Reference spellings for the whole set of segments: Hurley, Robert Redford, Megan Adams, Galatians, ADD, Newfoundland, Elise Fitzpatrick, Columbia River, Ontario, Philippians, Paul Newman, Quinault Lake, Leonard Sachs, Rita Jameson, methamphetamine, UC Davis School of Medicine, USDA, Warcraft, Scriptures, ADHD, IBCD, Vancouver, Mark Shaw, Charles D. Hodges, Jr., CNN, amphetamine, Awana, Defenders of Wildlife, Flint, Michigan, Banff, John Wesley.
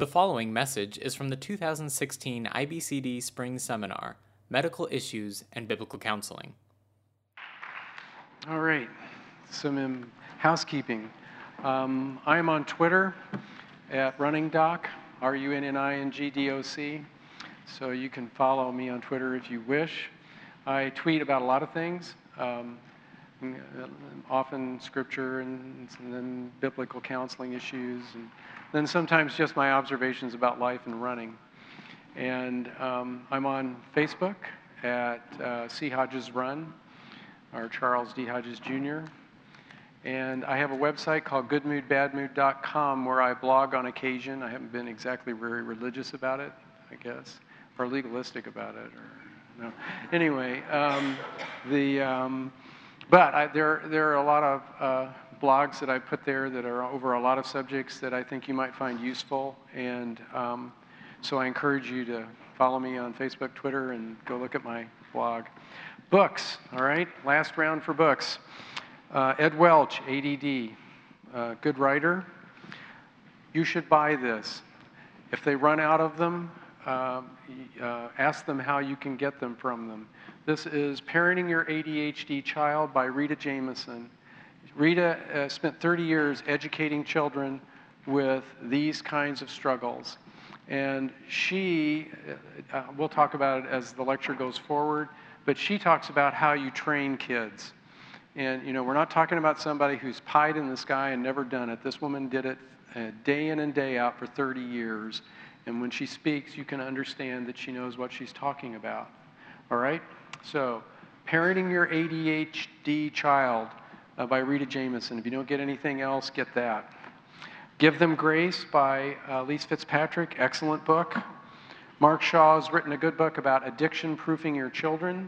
The following message is from the 2016 IBCD Spring Seminar, Medical Issues and Biblical Counseling. All right, some housekeeping. I'm on Twitter at RunningDoc, RUNNINGDOC, so you can follow me on Twitter if you wish. I tweet about a lot of things, often scripture and then biblical counseling issues, and then sometimes just my observations about life and running. And I'm on Facebook at C. Hodges Run, or Charles D. Hodges, Jr. And I have a website called goodmoodbadmood.com where I blog on occasion. I haven't been exactly very religious about it, I guess, or legalistic about it, or no. Anyway, but there are a lot of blogs that I put there that are over a lot of subjects that I think you might find useful, and so I encourage you to follow me on Facebook, Twitter, and go look at my blog. Books, all right? Last round for books. Ed Welch, ADD, good writer. You should buy this. If they run out of them, ask them how you can get them from them. This is Parenting Your ADHD Child by Rita Jameson. Rita spent 30 years educating children with these kinds of struggles. And she, we'll talk about it as the lecture goes forward, but she talks about how you train kids. And, you know, we're not talking about somebody who's pied in the sky and never done it. This woman did it day in and day out for 30 years. And when she speaks, you can understand that she knows what she's talking about. All right? So, Parenting Your ADHD Child by Rita Jameson. If you don't get anything else, get that. Give Them Grace by Elise Fitzpatrick. Excellent book. Mark Shaw has written a good book about addiction-proofing your children.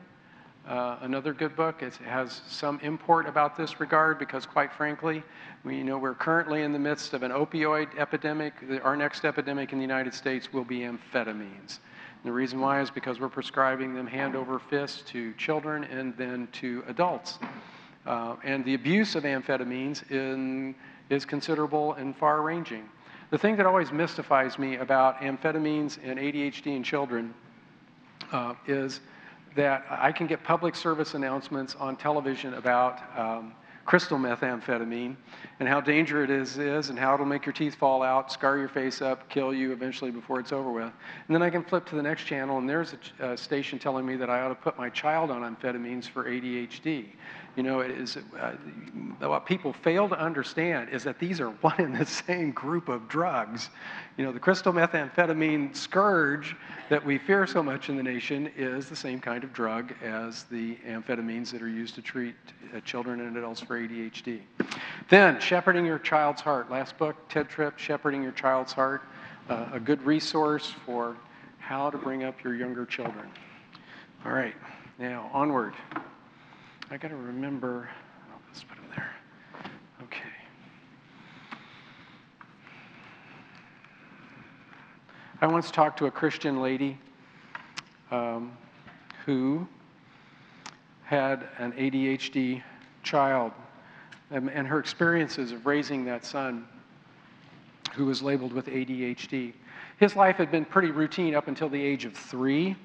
Another good book. It has some import about this regard because, quite frankly, we're currently in the midst of an opioid epidemic. Our next epidemic in the United States will be amphetamines. And the reason why is because we're prescribing them hand over fist to children and then to adults. And the abuse of amphetamines is considerable and far-ranging. The thing that always mystifies me about amphetamines and ADHD in children is that I can get public service announcements on television about crystal methamphetamine and how dangerous it is and how it'll make your teeth fall out, scar your face up, kill you eventually before it's over with. And then I can flip to the next channel and there's a station telling me that I ought to put my child on amphetamines for ADHD. You know, it is, what people fail to understand is that these are one and the same group of drugs. You know, the crystal methamphetamine scourge that we fear so much in the nation is the same kind of drug as the amphetamines that are used to treat children and adults for ADHD. Then, Shepherding Your Child's Heart. Last book, Ted Tripp, Shepherding Your Child's Heart. A good resource for how to bring up your younger children. All right, now onward. I got to remember, oh, let's put them there. Okay. I once talked to a Christian lady who had an ADHD child, and her experiences of raising that son who was labeled with ADHD. His life had been pretty routine up until the age of 3.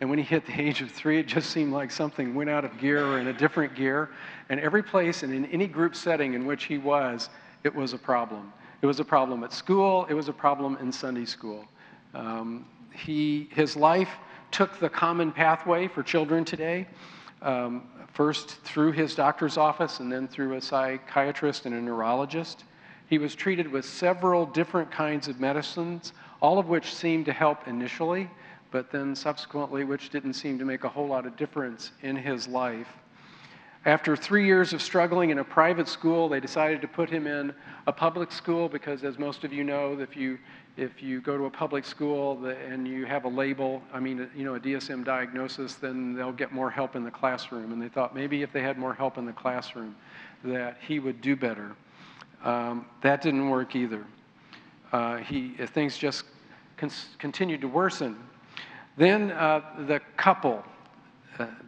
And when he hit the age of 3, it just seemed like something went out of gear or in a different gear. And every place and in any group setting in which he was, it was a problem. It was a problem at school. It was a problem in Sunday school. His life took the common pathway for children today, first through his doctor's office and then through a psychiatrist and a neurologist. He was treated with several different kinds of medicines, all of which seemed to help initially, but then subsequently, which didn't seem to make a whole lot of difference in his life. After 3 years of struggling in a private school, they decided to put him in a public school because, as most of you know, if you go to a public school and you have a label, a DSM diagnosis, then they'll get more help in the classroom. And they thought maybe if they had more help in the classroom, that he would do better. That didn't work either. Things just continued to worsen. Then the couple,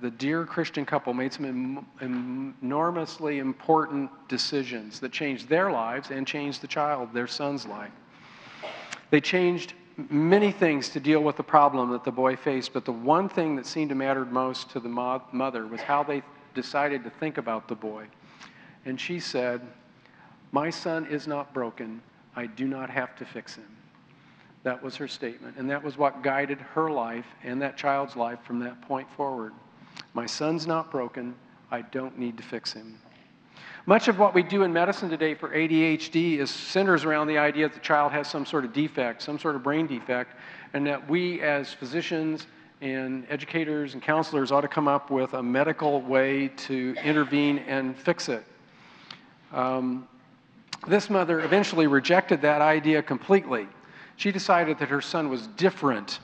the dear Christian couple, made some enormously important decisions that changed their lives and changed the child, their son's life. They changed many things to deal with the problem that the boy faced, but the one thing that seemed to matter most to the mother was how they decided to think about the boy. And she said, "My son is not broken. I do not have to fix him." That was her statement, and that was what guided her life and that child's life from that point forward. My son's not broken. I don't need to fix him. Much of what we do in medicine today for ADHD centers around the idea that the child has some sort of defect, some sort of brain defect, and that we as physicians and educators and counselors ought to come up with a medical way to intervene and fix it. This mother eventually rejected that idea completely. She decided that her son was different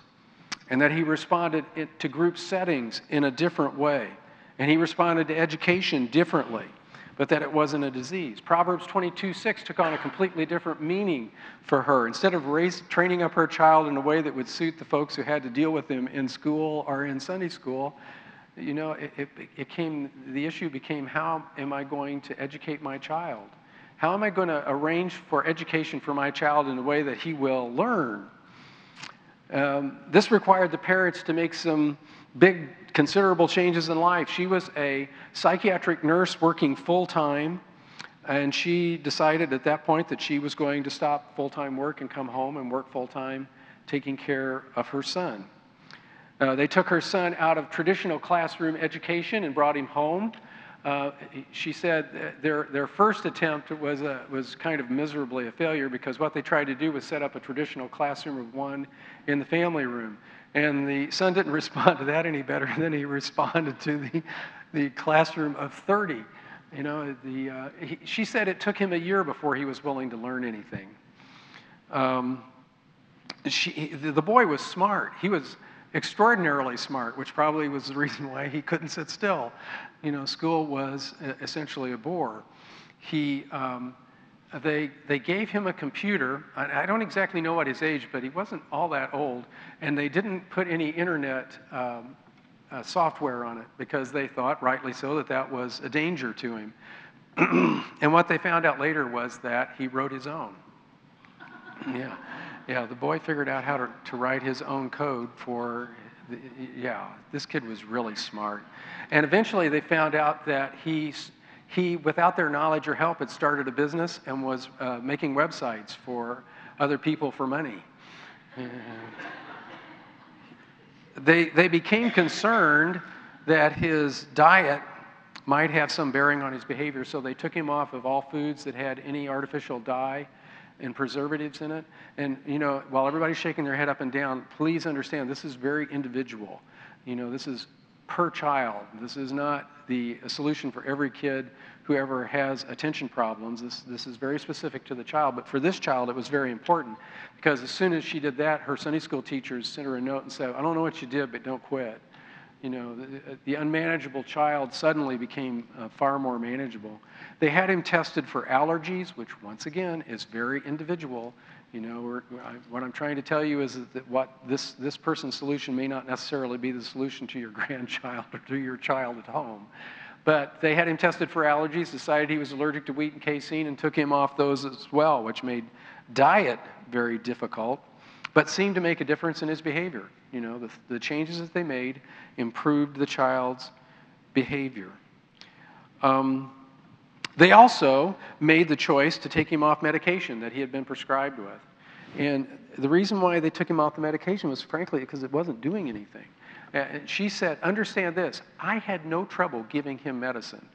and that he responded to group settings in a different way, and he responded to education differently, but that it wasn't a disease. Proverbs 22:6 took on a completely different meaning for her. Instead of training up her child in a way that would suit the folks who had to deal with him in school or in Sunday school, you know, the issue became, how am I going to educate my child? How am I going to arrange for education for my child in a way that he will learn? This required the parents to make some big, considerable changes in life. She was a psychiatric nurse working full-time, and she decided at that point that she was going to stop full-time work and come home and work full-time taking care of her son. They took her son out of traditional classroom education and brought him home. She said their first attempt was kind of miserably a failure, because what they tried to do was set up a traditional classroom of one in the family room. And the son didn't respond to that any better than he responded to the classroom of 30. You know, she said it took him a year before he was willing to learn anything. The boy was smart. He was extraordinarily smart, which probably was the reason why he couldn't sit still. You know, school was essentially a bore. They gave him a computer. I don't exactly know what his age, but he wasn't all that old, and they didn't put any internet software on it, because they thought, rightly so, that that was a danger to him. And what they found out later was that he wrote his own. Yeah, the boy figured out how to write his own code for, this kid was really smart. And eventually they found out that he, without their knowledge or help, had started a business and was making websites for other people for money. They became concerned that his diet might have some bearing on his behavior, so they took him off of all foods that had any artificial dye and preservatives in it. And, you know, while everybody's shaking their head up and down, please understand this is very individual. You know, this is per child. This is not a solution for every kid who ever has attention problems. This is very specific to the child. But for this child, it was very important, because as soon as she did that, her Sunday school teachers sent her a note and said, "I don't know what you did, but don't quit." You know, the unmanageable child suddenly became far more manageable. They had him tested for allergies, which once again is very individual. You know, what I'm trying to tell you is that what this person's solution may not necessarily be the solution to your grandchild or to your child at home. But they had him tested for allergies, decided he was allergic to wheat and casein, and took him off those as well, which made diet very difficult, but seemed to make a difference in his behavior. You know, the changes that they made improved the child's behavior. They also made the choice to take him off medication that he had been prescribed with. And the reason why they took him off the medication was, frankly, because it wasn't doing anything. And she said, "Understand this, I had no trouble giving him medicine."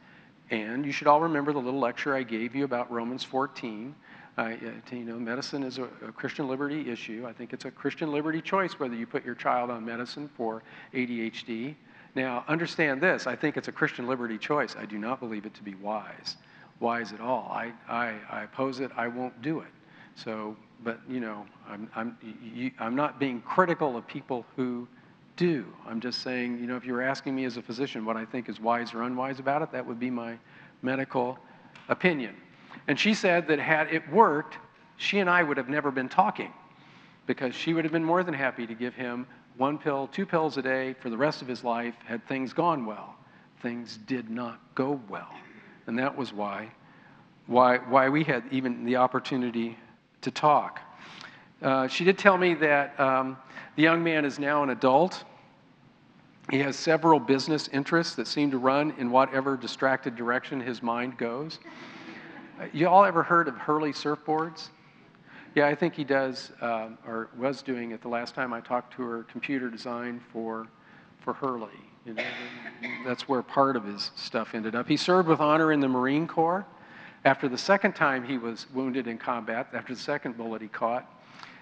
And you should all remember the little lecture I gave you about Romans 14. You know, medicine is a Christian liberty issue. I think it's a Christian liberty choice whether you put your child on medicine for ADHD. Now, understand this. I think it's a Christian liberty choice. I do not believe it to be wise at all. I oppose it. I won't do it. So, but, you know, I'm not being critical of people who do. I'm just saying, you know, if you were asking me as a physician what I think is wise or unwise about it, that would be my medical opinion. And she said that had it worked, she and I would have never been talking, because she would have been more than happy to give him one pill, two pills a day for the rest of his life had things gone well. Things did not go well. And that was why we had even the opportunity to talk. She did tell me that the young man is now an adult. He has several business interests that seem to run in whatever distracted direction his mind goes. You all ever heard of Hurley surfboards? Yeah, I think he does, or was doing it the last time I talked to her, computer design for Hurley. You know, that's where part of his stuff ended up. He served with honor in the Marine Corps. After the second time he was wounded in combat, after the second bullet he caught,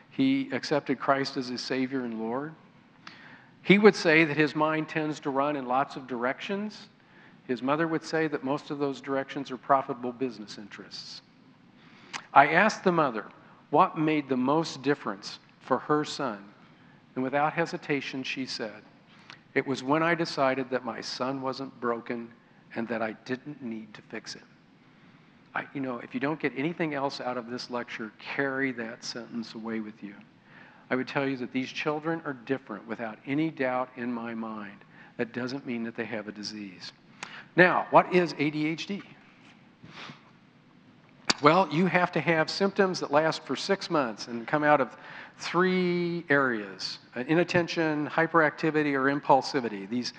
he accepted Christ as his Savior and Lord. He would say that his mind tends to run in lots of directions. His mother would say that most of those directions are profitable business interests. I asked the mother what made the most difference for her son, and without hesitation she said, "It was when I decided that my son wasn't broken and that I didn't need to fix him." You know, if you don't get anything else out of this lecture, carry that sentence away with you. I would tell you that these children are different without any doubt in my mind. That doesn't mean that they have a disease. Now, what is ADHD? Well, you have to have symptoms that last for 6 months and come out of three areas: inattention, hyperactivity, or impulsivity. These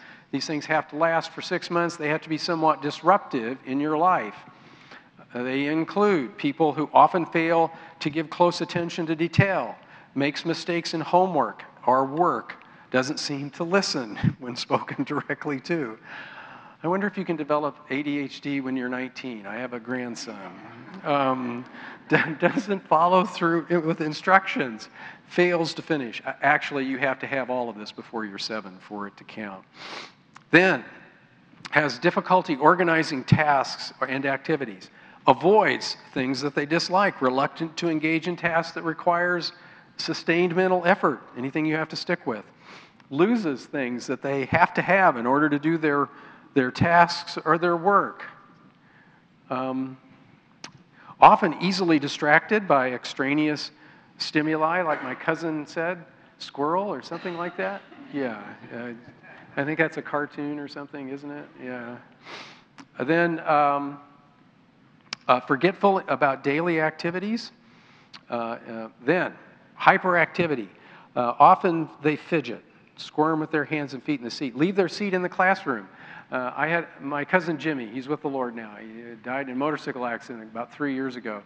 things have to last for 6 months. They have to be somewhat disruptive in your life. They include people who often fail to give close attention to detail, makes mistakes in homework or work, doesn't seem to listen when spoken directly to. I wonder if you can develop ADHD when you're 19. I have a grandson. Doesn't follow through with instructions, fails to finish. Actually, you have to have all of this before you're 7 for it to count. Then, has difficulty organizing tasks and activities, avoids things that they dislike, reluctant to engage in tasks that requires sustained mental effort, anything you have to stick with, loses things that they have to have in order to do their tasks or their work. Often easily distracted by extraneous stimuli, like my cousin said, squirrel or something like that. Yeah, I think that's a cartoon or something, isn't it? Yeah. Then forgetful about daily activities. Then hyperactivity. Often they fidget, squirm with their hands and feet in the seat, leave their seat in the classroom. I had my cousin Jimmy, he's with the Lord now, he died in a motorcycle accident about 3 years ago.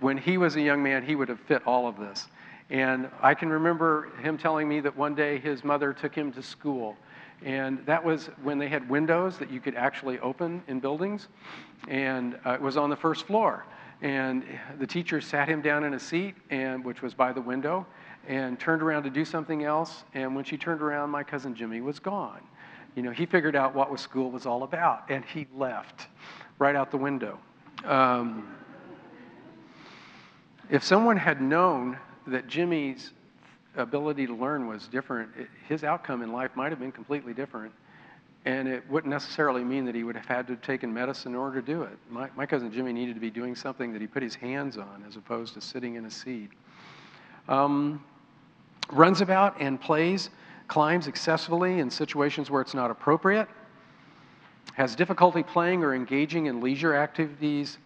When he was a young man, he would have fit all of this. And I can remember him telling me that one day his mother took him to school. And that was when they had windows that you could actually open in buildings. And it was on the first floor. And the teacher sat him down in a seat, and which was by the window, and turned around to do something else. And when she turned around, my cousin Jimmy was gone. You know, he figured out what school was all about, and he left right out the window. If someone had known that Jimmy's ability to learn was different, his outcome in life might have been completely different, and it wouldn't necessarily mean that he would have had to have taken medicine in order to do it. My cousin Jimmy needed to be doing something that he put his hands on as opposed to sitting in a seat. Runs about and plays, climbs excessively in situations where it's not appropriate, has difficulty playing or engaging in leisure activities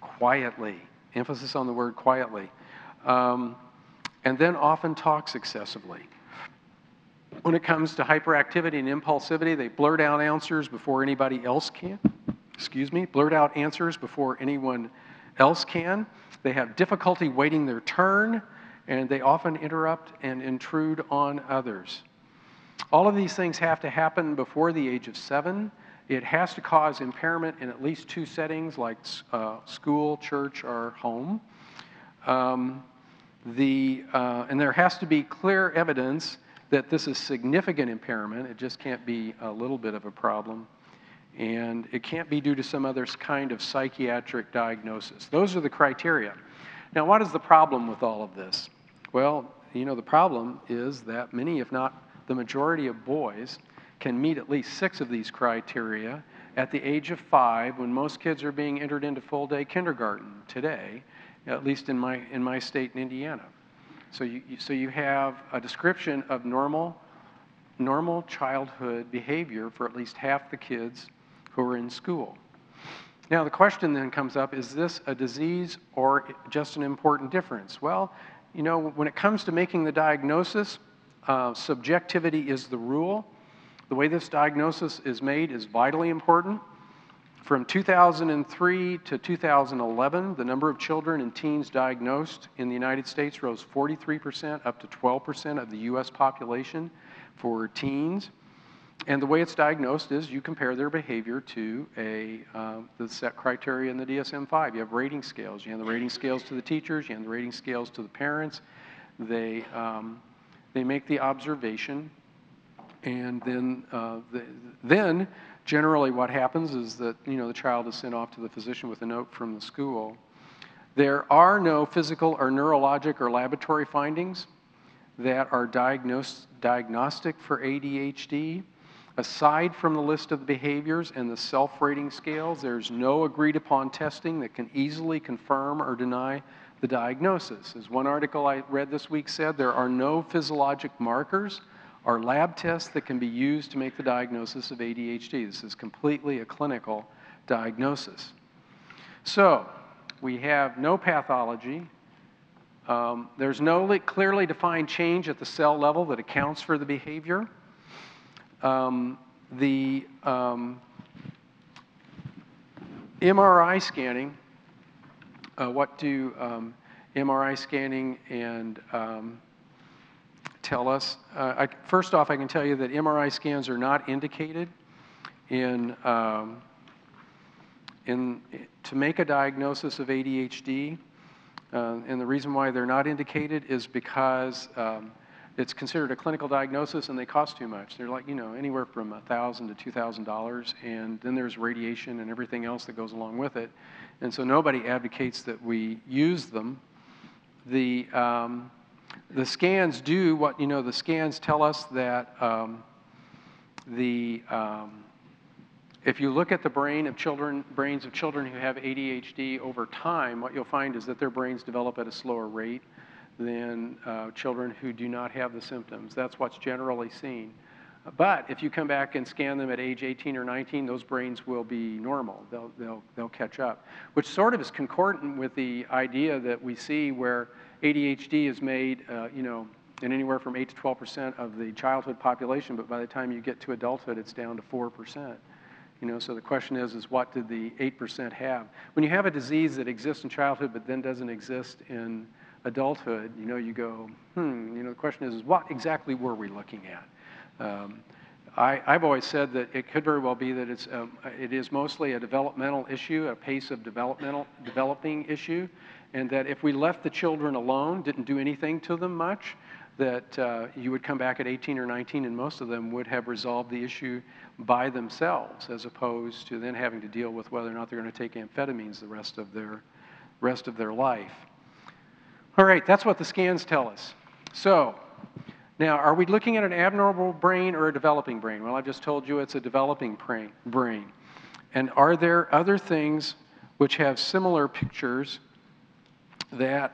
quietly, emphasis on the word quietly, and then often talks excessively. When it comes to hyperactivity and impulsivity, they blurt out answers before anybody else can. Blurt out answers before anyone else can. They have difficulty waiting their turn, and they often interrupt and intrude on others. All of these things have to happen before the age of 7. It has to cause impairment in at least 2 settings, like school, church, or home. And there has to be clear evidence that this is significant impairment. It just can't be a little bit of a problem. And it can't be due to some other kind of psychiatric diagnosis. Those are the criteria. Now, what is the problem with all of this? Well, you know, the problem is that many, if not the majority of boys can meet at least 6 of these criteria at the age of 5, when most kids are being entered into full-day kindergarten today, at least in my state in Indiana. So you have a description of normal childhood behavior for at least half the kids who are in school. Now, the question then comes up, is this a disease or just an important difference? Well, You know, when it comes to making the diagnosis, subjectivity is the rule. The way this diagnosis is made is vitally important. From 2003 to 2011, the number of children and teens diagnosed in the United States rose 43% up to 12% of the US population for teens. And the way it's diagnosed is you compare their behavior to the set criteria in the DSM-5. You have rating scales. You hand the rating scales to the teachers. You hand the rating scales to the parents. They make the observation. And then generally what happens is that, you know, the child is sent off to the physician with a note from the school. There are no physical or neurologic or laboratory findings that are diagnostic for ADHD. Aside from the list of behaviors and the self-rating scales, there's no agreed-upon testing that can easily confirm or deny the diagnosis. As one article I read this week said, there are no physiologic markers or lab tests that can be used to make the diagnosis of ADHD. This is completely a clinical diagnosis. So we have no pathology. There's no clearly defined change at the cell level that accounts for the behavior. The MRI scanning, what do MRI scanning and tell us? First off, I can tell you that MRI scans are not indicated to make a diagnosis of ADHD. And the reason why they're not indicated is because it's considered a clinical diagnosis and they cost too much. They're like, you know, anywhere from $1,000 to $2,000, and then there's radiation and everything else that goes along with it. And so nobody advocates that we use them. The scans do what, you know, the scans tell us that if you look at the brains of children who have ADHD over time, what you'll find is that their brains develop at a slower rate than children who do not have the symptoms. That's what's generally seen. But if you come back and scan them at age 18 or 19, those brains will be normal. They'll catch up, which sort of is concordant with the idea that we see where ADHD is made, you know, in anywhere from 8 to 12% of the childhood population, but by the time you get to adulthood, it's down to 4%. You know, so the question is what did the 8% have? When you have a disease that exists in childhood but then doesn't exist in adulthood, you know, you go, you know, the question is what exactly were we looking at? I've always said that it could very well be that it is mostly a developmental issue, a pace of developing issue, and that if we left the children alone, didn't do anything to them much, that you would come back at 18 or 19 and most of them would have resolved the issue by themselves, as opposed to then having to deal with whether or not they're going to take amphetamines the rest of their life. All right, that's what the scans tell us. So now, are we looking at an abnormal brain or a developing brain? Well, I've just told you it's a developing brain. And are there other things which have similar pictures that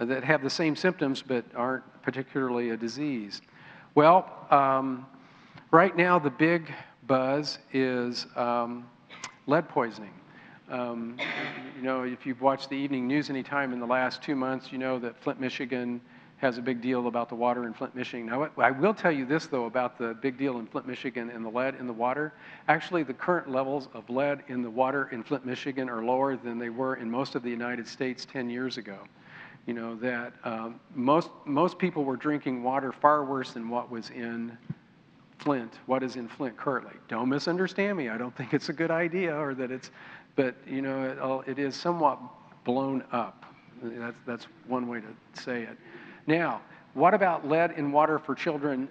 that have the same symptoms but aren't particularly a disease? Well, right now the big buzz is lead poisoning. You know, if you've watched the evening news any time in the last 2 months, you know that Flint, Michigan has a big deal about the water in Flint, Michigan. Now, I will tell you this, though, about the big deal in Flint, Michigan and the lead in the water. Actually, the current levels of lead in the water in Flint, Michigan are lower than they were in most of the United States 10 years ago. You know, that most people were drinking water far worse than what was in Flint, what is in Flint currently. Don't misunderstand me. I don't think it's a good idea or that it's, but, you know, it is somewhat blown up. That's one way to say it. Now, what about lead in water for children?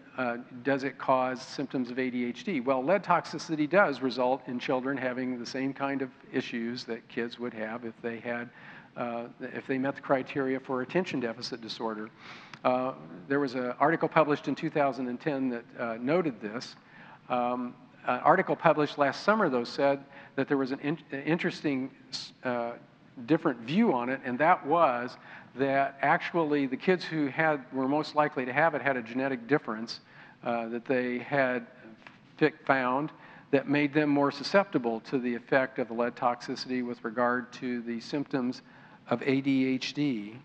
Does it cause symptoms of ADHD? Well, lead toxicity does result in children having the same kind of issues that kids would have if they had, if they met the criteria for attention deficit disorder. There was an article published in 2010 that noted this. An article published last summer, though, said that there was an interesting different view on it, and that was that actually the kids who were most likely to have it had a genetic difference that they had found that made them more susceptible to the effect of lead toxicity with regard to the symptoms of ADHD.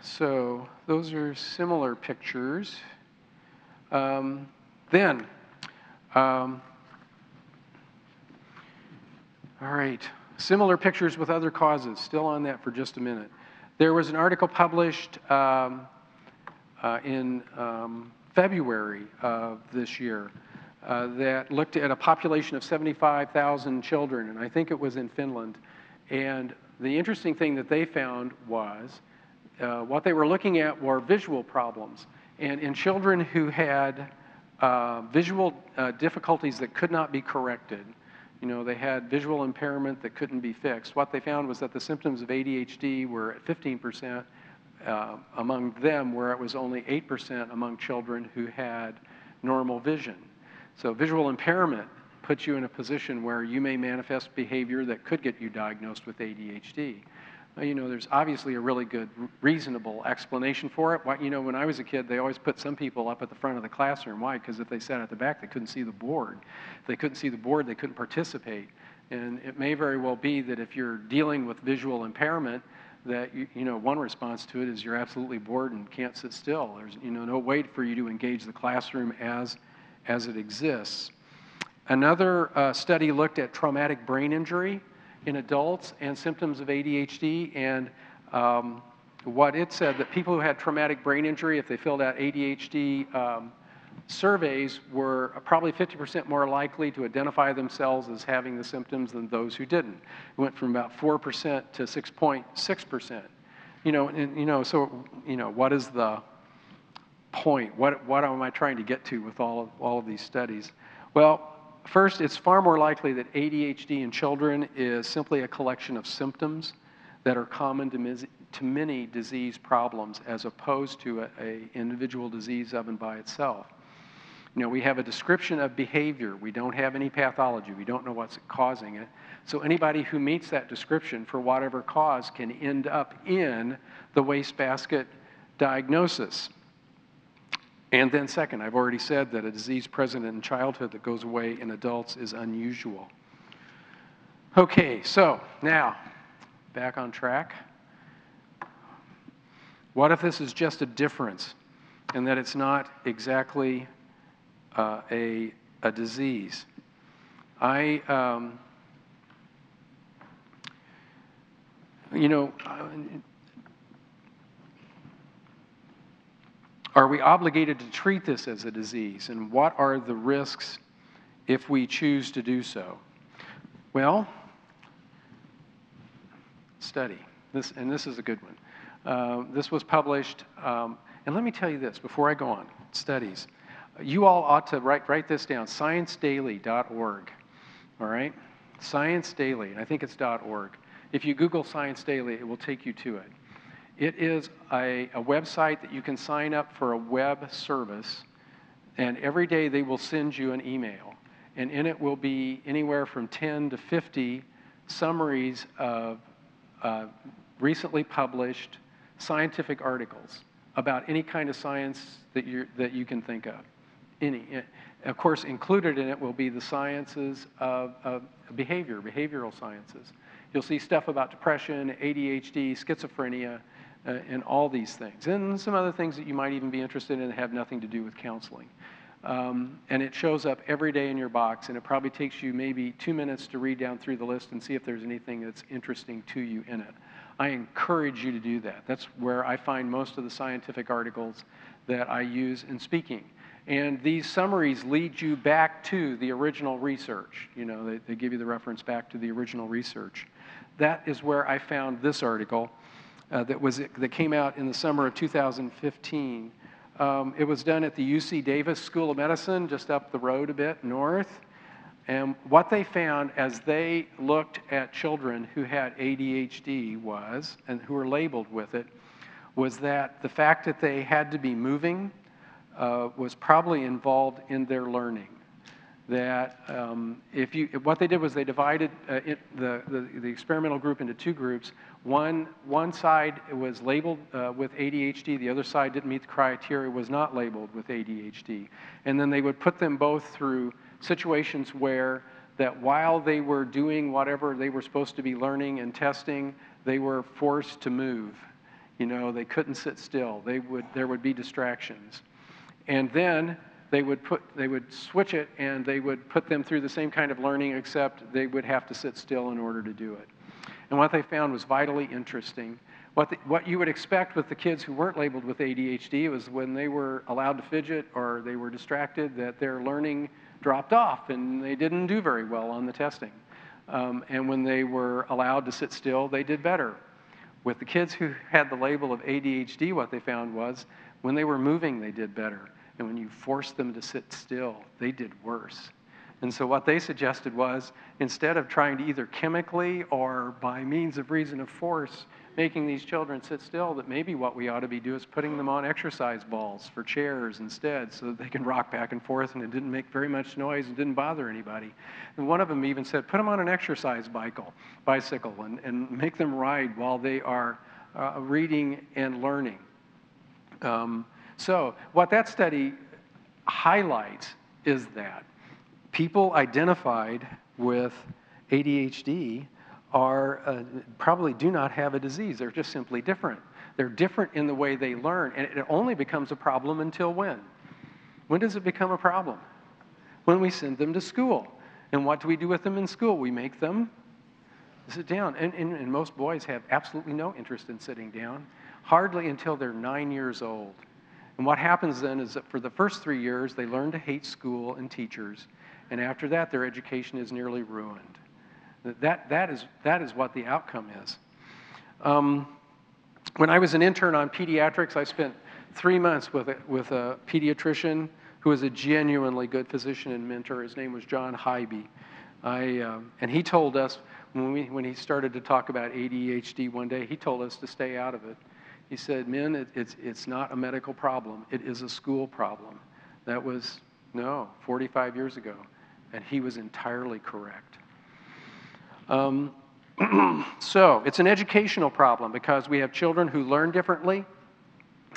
So those are similar pictures. All right, similar pictures with other causes. Still on that for just a minute. There was an article published in February of this year that looked at a population of 75,000 children, and I think it was in Finland. And the interesting thing that they found was what they were looking at were visual problems. And in children who had visual difficulties that could not be corrected, you know, they had visual impairment that couldn't be fixed, what they found was that the symptoms of ADHD were at 15% among them, where it was only 8% among children who had normal vision. So visual impairment puts you in a position where you may manifest behavior that could get you diagnosed with ADHD. Now, you know, there's obviously a really good, reasonable explanation for it. You know, when I was a kid, they always put some people up at the front of the classroom. Why? Because if they sat at the back, they couldn't see the board. If they couldn't see the board, they couldn't participate. And it may very well be that if you're dealing with visual impairment, that, you know, one response to it is you're absolutely bored and can't sit still. There's, you know, no way for you to engage the classroom as it exists. Another study looked at traumatic brain injury in adults and symptoms of ADHD, and what it said that people who had traumatic brain injury, if they filled out ADHD surveys, were probably 50% more likely to identify themselves as having the symptoms than those who didn't. It went from about 4% to 6.6%. You know, and, you know, so, you know, what is the point? What am I trying to get to with all of these studies? Well, first, it's far more likely that ADHD in children is simply a collection of symptoms that are common to many disease problems, as opposed to an individual disease of and by itself. You know, we have a description of behavior. We don't have any pathology. We don't know what's causing it. So anybody who meets that description for whatever cause can end up in the wastebasket diagnosis. And then second, I've already said that a disease present in childhood that goes away in adults is unusual. Okay, so now, back on track. What if this is just a difference and that it's not exactly a disease? You know, are we obligated to treat this as a disease, and what are the risks if we choose to do so? Well, study. This is a good one. This was published, and let me tell you this before I go on, studies. You all ought to write this down, ScienceDaily.org, all right? ScienceDaily, and I think it's .org. If you Google ScienceDaily, it will take you to it. It is a website that you can sign up for a web service, and every day they will send you an email. And in it will be anywhere from 10 to 50 summaries of recently published scientific articles about any kind of science that you can think of. Any. Of course, included in it will be the sciences of behavior, behavioral sciences. You'll see stuff about depression, ADHD, schizophrenia, and all these things. And some other things that you might even be interested in that have nothing to do with counseling. And it shows up every day in your box, and it probably takes you maybe 2 minutes to read down through the list and see if there's anything that's interesting to you in it. I encourage you to do that. That's where I find most of the scientific articles that I use in speaking. And these summaries lead you back to the original research. You know, they give you the reference back to the original research. That is where I found this article that came out in the summer of 2015. It was done at the UC Davis School of Medicine, just up the road a bit north. And what they found as they looked at children who had ADHD was, and who were labeled with it, was that the fact that they had to be moving was probably involved in their learning. That what they did was they divided the experimental group into two groups. One side was labeled with ADHD, the other side didn't meet the criteria, was not labeled with ADHD. And then they would put them both through situations where that while they were doing whatever they were supposed to be learning and testing, they were forced to move. You know, they couldn't sit still. There would be distractions. And then they would switch it and they would put them through the same kind of learning, except they would have to sit still in order to do it. And what they found was vitally interesting. What you would expect with the kids who weren't labeled with ADHD was when they were allowed to fidget or they were distracted, that their learning dropped off and they didn't do very well on the testing. And when they were allowed to sit still, they did better. With the kids who had the label of ADHD, what they found was when they were moving, they did better. And when you forced them to sit still, they did worse. And so what they suggested was, instead of trying to either chemically or by means of reason of force, making these children sit still, that maybe what we ought to be doing is putting them on exercise balls for chairs instead so that they can rock back and forth and it didn't make very much noise and didn't bother anybody. And one of them even said, put them on an exercise bicycle and make them ride while they are reading and learning. So what that study highlights is that people identified with ADHD probably do not have a disease. They're just simply different. They're different in the way they learn, and it only becomes a problem until when? When does it become a problem? When we send them to school. And what do we do with them in school? We make them sit down. And most boys have absolutely no interest in sitting down, hardly until they're 9 years old. And what happens then is that for the first 3 years, they learn to hate school and teachers, and after that, their education is nearly ruined. That is what the outcome is. When I was an intern on pediatrics, I spent 3 months with a pediatrician who was a genuinely good physician and mentor. His name was John Hybe. And he told us, when he started to talk about ADHD one day, he told us to stay out of it. He said, men, it's not a medical problem. It is a school problem. That was, 45 years ago. And he was entirely correct. So it's an educational problem because we have children who learn differently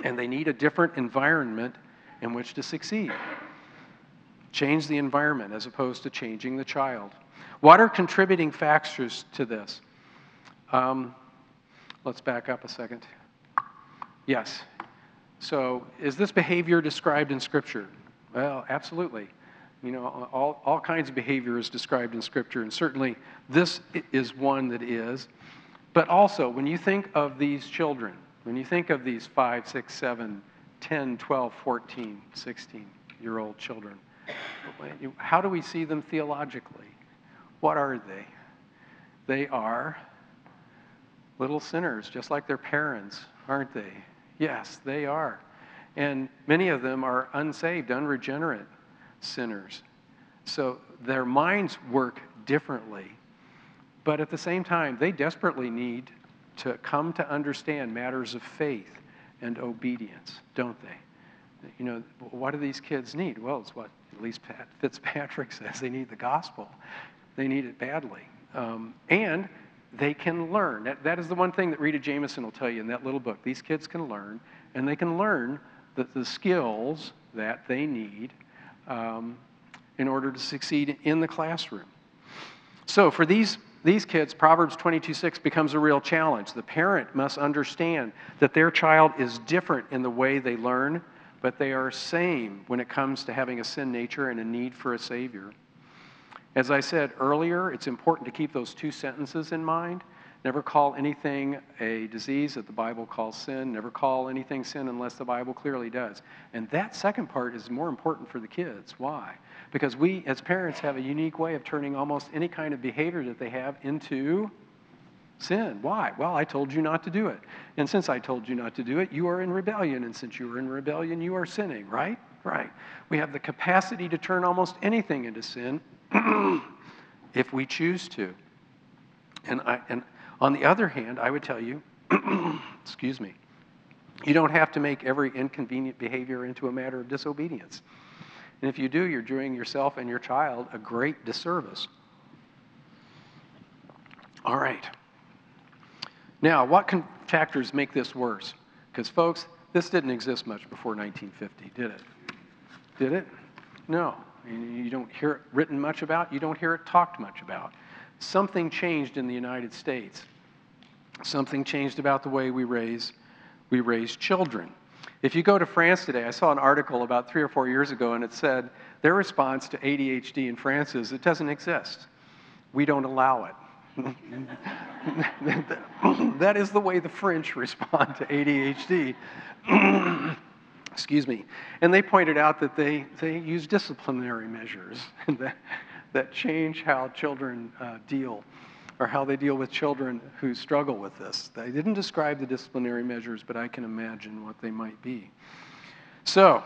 and they need a different environment in which to succeed. Change the environment as opposed to changing the child. What are contributing factors to this? Let's back up a second. Yes. So is this behavior described in Scripture? Well, absolutely. You know, all kinds of behavior is described in Scripture, and certainly this is one that is. But also, when you think of these children, when you think of these 5, 6, 7, 10, 12, 14, 16-year-old children, how do we see them theologically? What are they? They are little sinners, just like their parents, aren't they? Yes, they are. And many of them are unsaved, unregenerate sinners. So their minds work differently, but at the same time, they desperately need to come to understand matters of faith and obedience, don't they? You know, what do these kids need? Well, it's what Elise Fitzpatrick says. They need the gospel. They need it badly. And they can learn. That is the one thing that Rita Jameson will tell you in that little book. These kids can learn, and they can learn the skills that they need in order to succeed in the classroom. So for these kids, Proverbs 22:6 becomes a real challenge. The parent must understand that their child is different in the way they learn, but they are same when it comes to having a sin nature and a need for a Savior. As I said earlier, it's important to keep those two sentences in mind. Never call anything a disease that the Bible calls sin. Never call anything sin unless the Bible clearly does. And that second part is more important for the kids. Why? Because we, as parents, have a unique way of turning almost any kind of behavior that they have into sin. Why? Well, I told you not to do it. And since I told you not to do it, you are in rebellion. And since you are in rebellion, you are sinning, right? Right. We have the capacity to turn almost anything into sin if we choose to. And on the other hand, I would tell you, excuse me, you don't have to make every inconvenient behavior into a matter of disobedience. And if you do, you're doing yourself and your child a great disservice. All right. Now, what factors make this worse? Because, folks, this didn't exist much before 1950, did it? No. You don't hear it written much about. You don't hear it talked much about. Something changed in the United States. Something changed about the way we raise children. If you go to France today, I saw an article about 3 or 4 years ago, and it said their response to ADHD in France is, it doesn't exist. We don't allow it. That is the way the French respond to ADHD. Excuse me. And they pointed out that they use disciplinary measures that change how children deal with children who struggle with this. They didn't describe the disciplinary measures, but I can imagine what they might be. So,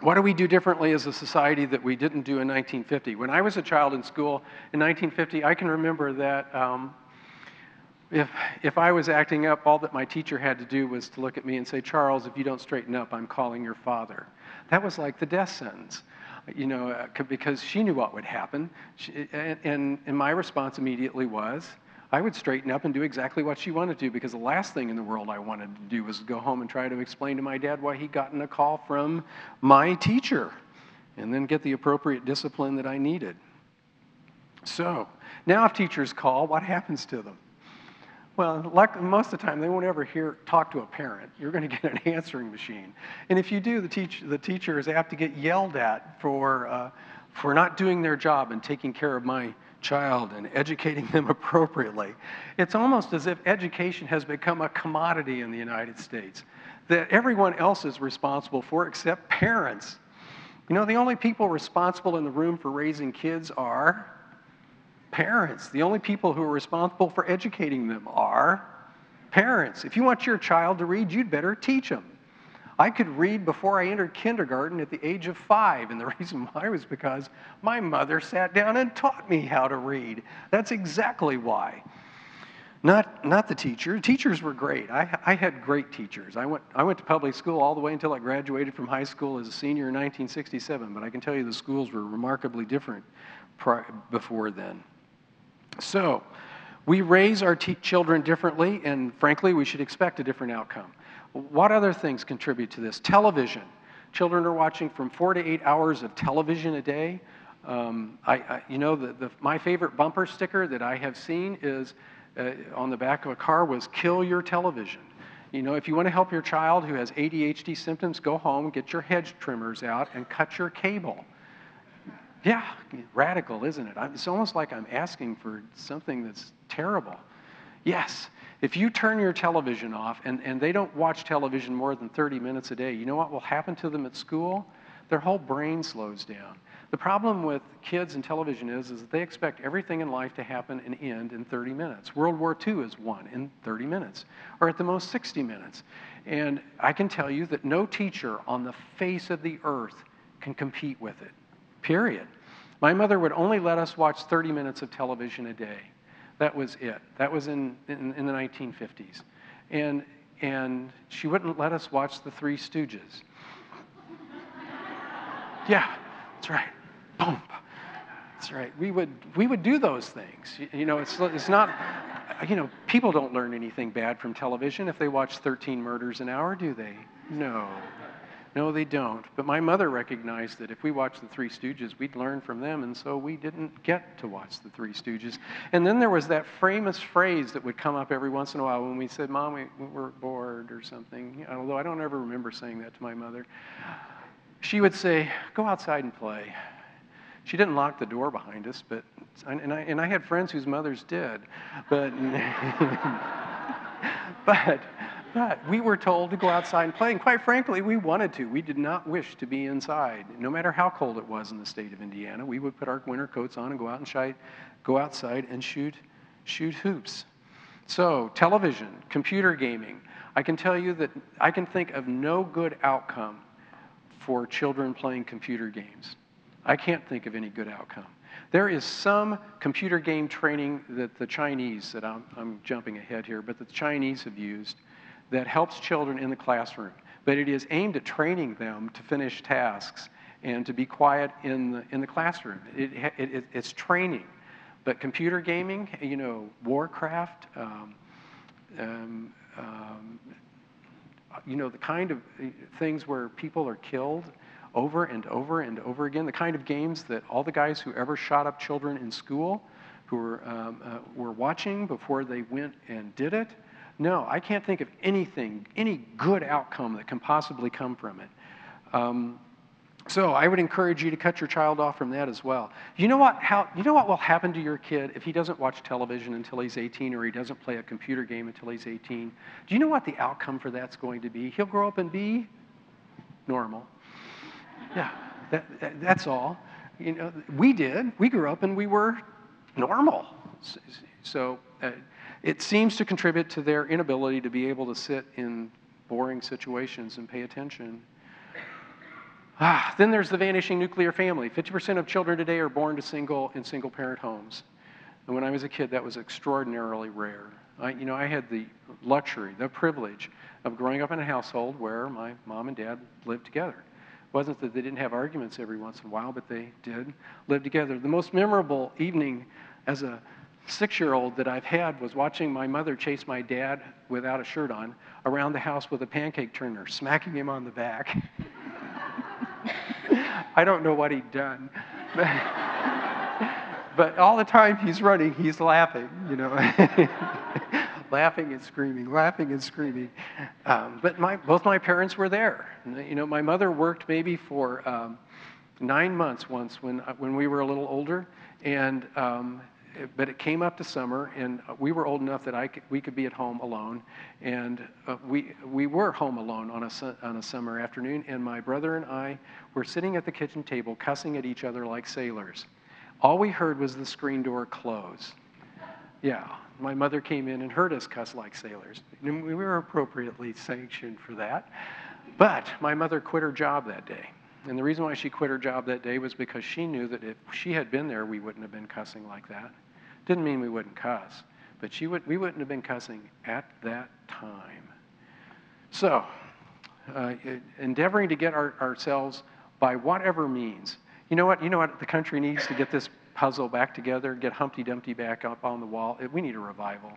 what do we do differently as a society that we didn't do in 1950? When I was a child in school in 1950, I can remember that if I was acting up, all that my teacher had to do was to look at me and say, Charles, if you don't straighten up, I'm calling your father. That was like the death sentence, you know, because she knew what would happen. And my response immediately was, I would straighten up and do exactly what she wanted to, because the last thing in the world I wanted to do was go home and try to explain to my dad why he'd gotten a call from my teacher and then get the appropriate discipline that I needed. So now if teachers call, what happens to them? Well, like most of the time, they won't ever talk to a parent. You're going to get an answering machine. And if you do, the teacher is apt to get yelled at for not doing their job and taking care of my child and educating them appropriately. It's almost as if education has become a commodity in the United States, that everyone else is responsible for except parents. You know, the only people responsible in the room for raising kids are parents. The only people who are responsible for educating them are parents. If you want your child to read, you'd better teach them. I could read before I entered kindergarten at the age of 5, and the reason why was because my mother sat down and taught me how to read. That's exactly why. Not the teacher. Teachers were great. I had great teachers. I went to public school all the way until I graduated from high school as a senior in 1967, but I can tell you the schools were remarkably different before then. So, we raise our children differently, and frankly, we should expect a different outcome. What other things contribute to this? Television. Children are watching from 4 to 8 hours of television a day. My favorite bumper sticker that I have seen is on the back of a car was, "Kill your television." You know, if you want to help your child who has ADHD symptoms, go home, get your hedge trimmers out, and cut your cable. Yeah, radical, isn't it? It's almost like I'm asking for something that's terrible. Yes. If you turn your television off, and they don't watch television more than 30 minutes a day, you know what will happen to them at school? Their whole brain slows down. The problem with kids and television is that they expect everything in life to happen and end in 30 minutes. World War II is won in 30 minutes, or at the most 60 minutes. And I can tell you that no teacher on the face of the earth can compete with it, period. My mother would only let us watch 30 minutes of television a day. That was it. That was in the 1950s. And she wouldn't let us watch the Three Stooges. Yeah, that's right. Boom. That's right. We would do those things. You know, it's not, you know, people don't learn anything bad from television if they watch 13 murders an hour, do they? No. No, they don't. But my mother recognized that if we watched the Three Stooges, we'd learn from them, and so we didn't get to watch the Three Stooges. And then there was that famous phrase that would come up every once in a while when we said, Mom, we're bored or something, although I don't ever remember saying that to my mother. She would say, go outside and play. She didn't lock the door behind us, but and I had friends whose mothers did, but But we were told to go outside and play, and quite frankly, we wanted to. We did not wish to be inside. No matter how cold it was in the state of Indiana, we would put our winter coats on and go outside and shoot hoops. So, television, computer gaming. I can tell you that I can think of no good outcome for children playing computer games. I can't think of any good outcome. There is some computer game training that the Chinese, that I'm jumping ahead here, but the Chinese have used that helps children in the classroom, but it is aimed at training them to finish tasks and to be quiet in the classroom. It's training, but computer gaming, you know, Warcraft, you know, the kind of things where people are killed over and over and over again, the kind of games that all the guys who ever shot up children in school who were watching before they went and did it. No, I can't think of anything, any good outcome that can possibly come from it. So I would encourage you to cut your child off from that as well. You know what will happen to your kid if he doesn't watch television until he's 18 or he doesn't play a computer game until he's 18? Do you know what the outcome for that's going to be? He'll grow up and be normal. Yeah, that's all. You know, we did. We grew up and we were normal. So it seems to contribute to their inability to be able to sit in boring situations and pay attention. Then there's the vanishing nuclear family. 50% of children today are born to single-parent homes. And when I was a kid, that was extraordinarily rare. I had the luxury, the privilege of growing up in a household where my mom and dad lived together. It wasn't that they didn't have arguments every once in a while, but they did live together. The most memorable evening as a six-year-old that I've had was watching my mother chase my dad without a shirt on around the house with a pancake turner, smacking him on the back. I don't know what he'd done, but all the time he's running, he's laughing, laughing and screaming. But both my parents were there. My mother worked maybe for 9 months once when we were a little older, and but it came up to summer, and we were old enough that we could be at home alone, and we were home alone on a summer afternoon, and my brother and I were sitting at the kitchen table cussing at each other like sailors. All we heard was the screen door close. Yeah, my mother came in and heard us cuss like sailors. And we were appropriately sanctioned for that, but my mother quit her job that day. And the reason why she quit her job that day was because she knew that if she had been there, we wouldn't have been cussing like that. Didn't mean we wouldn't cuss, but we wouldn't have been cussing at that time. So, endeavoring to get ourselves by whatever means. You know what? The country needs to get this puzzle back together, get Humpty Dumpty back up on the wall. We need a revival.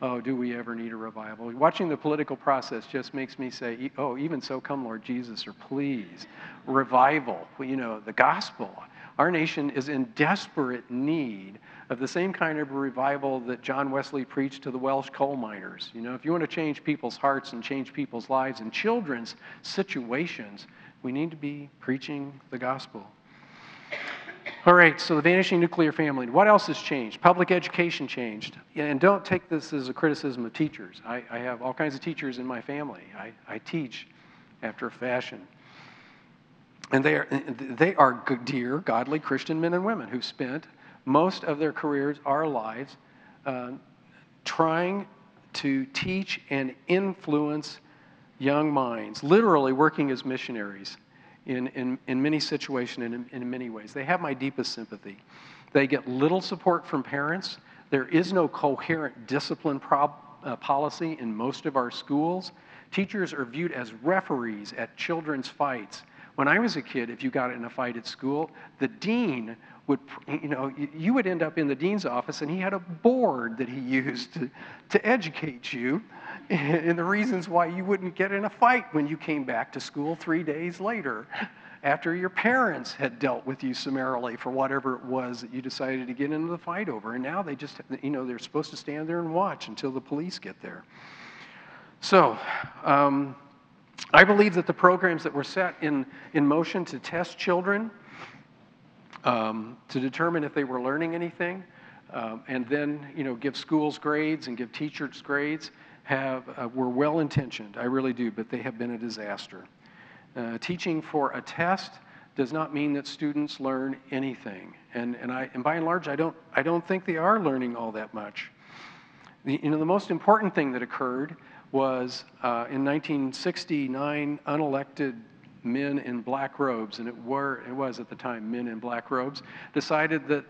Oh, do we ever need a revival? Watching the political process just makes me say, oh, even so, come Lord Jesus, or please. Revival, the gospel. Our nation is in desperate need of the same kind of revival that John Wesley preached to the Welsh coal miners. If you want to change people's hearts and change people's lives and children's situations, we need to be preaching the gospel. All right, so the vanishing nuclear family. What else has changed? Public education changed. And don't take this as a criticism of teachers. I have all kinds of teachers in my family. I teach after a fashion. And they are good, dear, godly Christian men and women who spent most of their careers, our lives, trying to teach and influence young minds, literally working as missionaries. In many situations and in many ways. They have my deepest sympathy. They get little support from parents. There is no coherent discipline policy in most of our schools. Teachers are viewed as referees at children's fights. When I was a kid, if you got in a fight at school, the dean would, you would end up in the dean's office, and he had a board that he used to educate you in the reasons why you wouldn't get in a fight when you came back to school 3 days later after your parents had dealt with you summarily for whatever it was that you decided to get into the fight over. And now they just, they're supposed to stand there and watch until the police get there. So, I believe that the programs that were set in motion to test children, to determine if they were learning anything, and then give schools grades and give teachers grades, were well-intentioned, I really do, but they have been a disaster. Teaching for a test does not mean that students learn anything, and by and large, I don't think they are learning all that much. The most important thing that occurred was in 1969, unelected men in black robes, and it was at the time men in black robes, decided that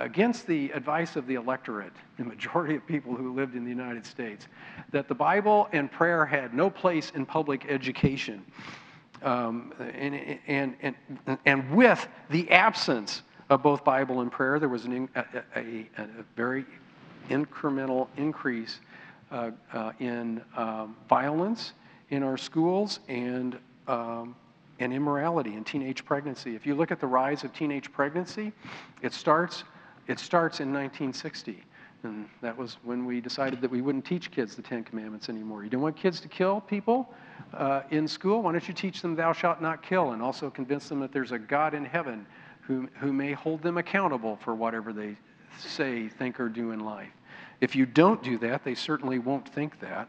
against the advice of the electorate, the majority of people who lived in the United States, that the Bible and prayer had no place in public education, and with the absence of both Bible and prayer, there was a very incremental increase in violence in our schools and and immorality in teenage pregnancy. If you look at the rise of teenage pregnancy, it starts in 1960. And that was when we decided that we wouldn't teach kids the Ten Commandments anymore. You don't want kids to kill people in school? Why don't you teach them thou shalt not kill, and also convince them that there's a God in heaven who may hold them accountable for whatever they say, think, or do in life. If you don't do that, they certainly won't think that.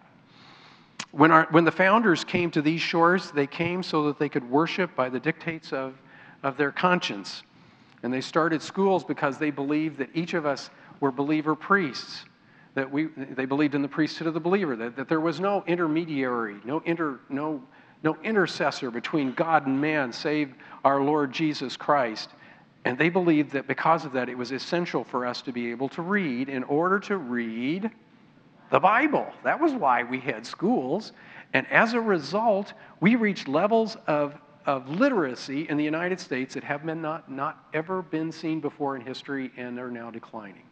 When the founders came to these shores, they came so that they could worship by the dictates of their conscience. And they started schools because they believed that each of us were believer priests, that they believed in the priesthood of the believer, that there was no intermediary, no intercessor between God and man save our Lord Jesus Christ. And they believed that because of that, it was essential for us to be able to read in order to read the Bible. That was why we had schools. And as a result, we reached levels of literacy in the United States that have been not ever been seen before in history and are now declining.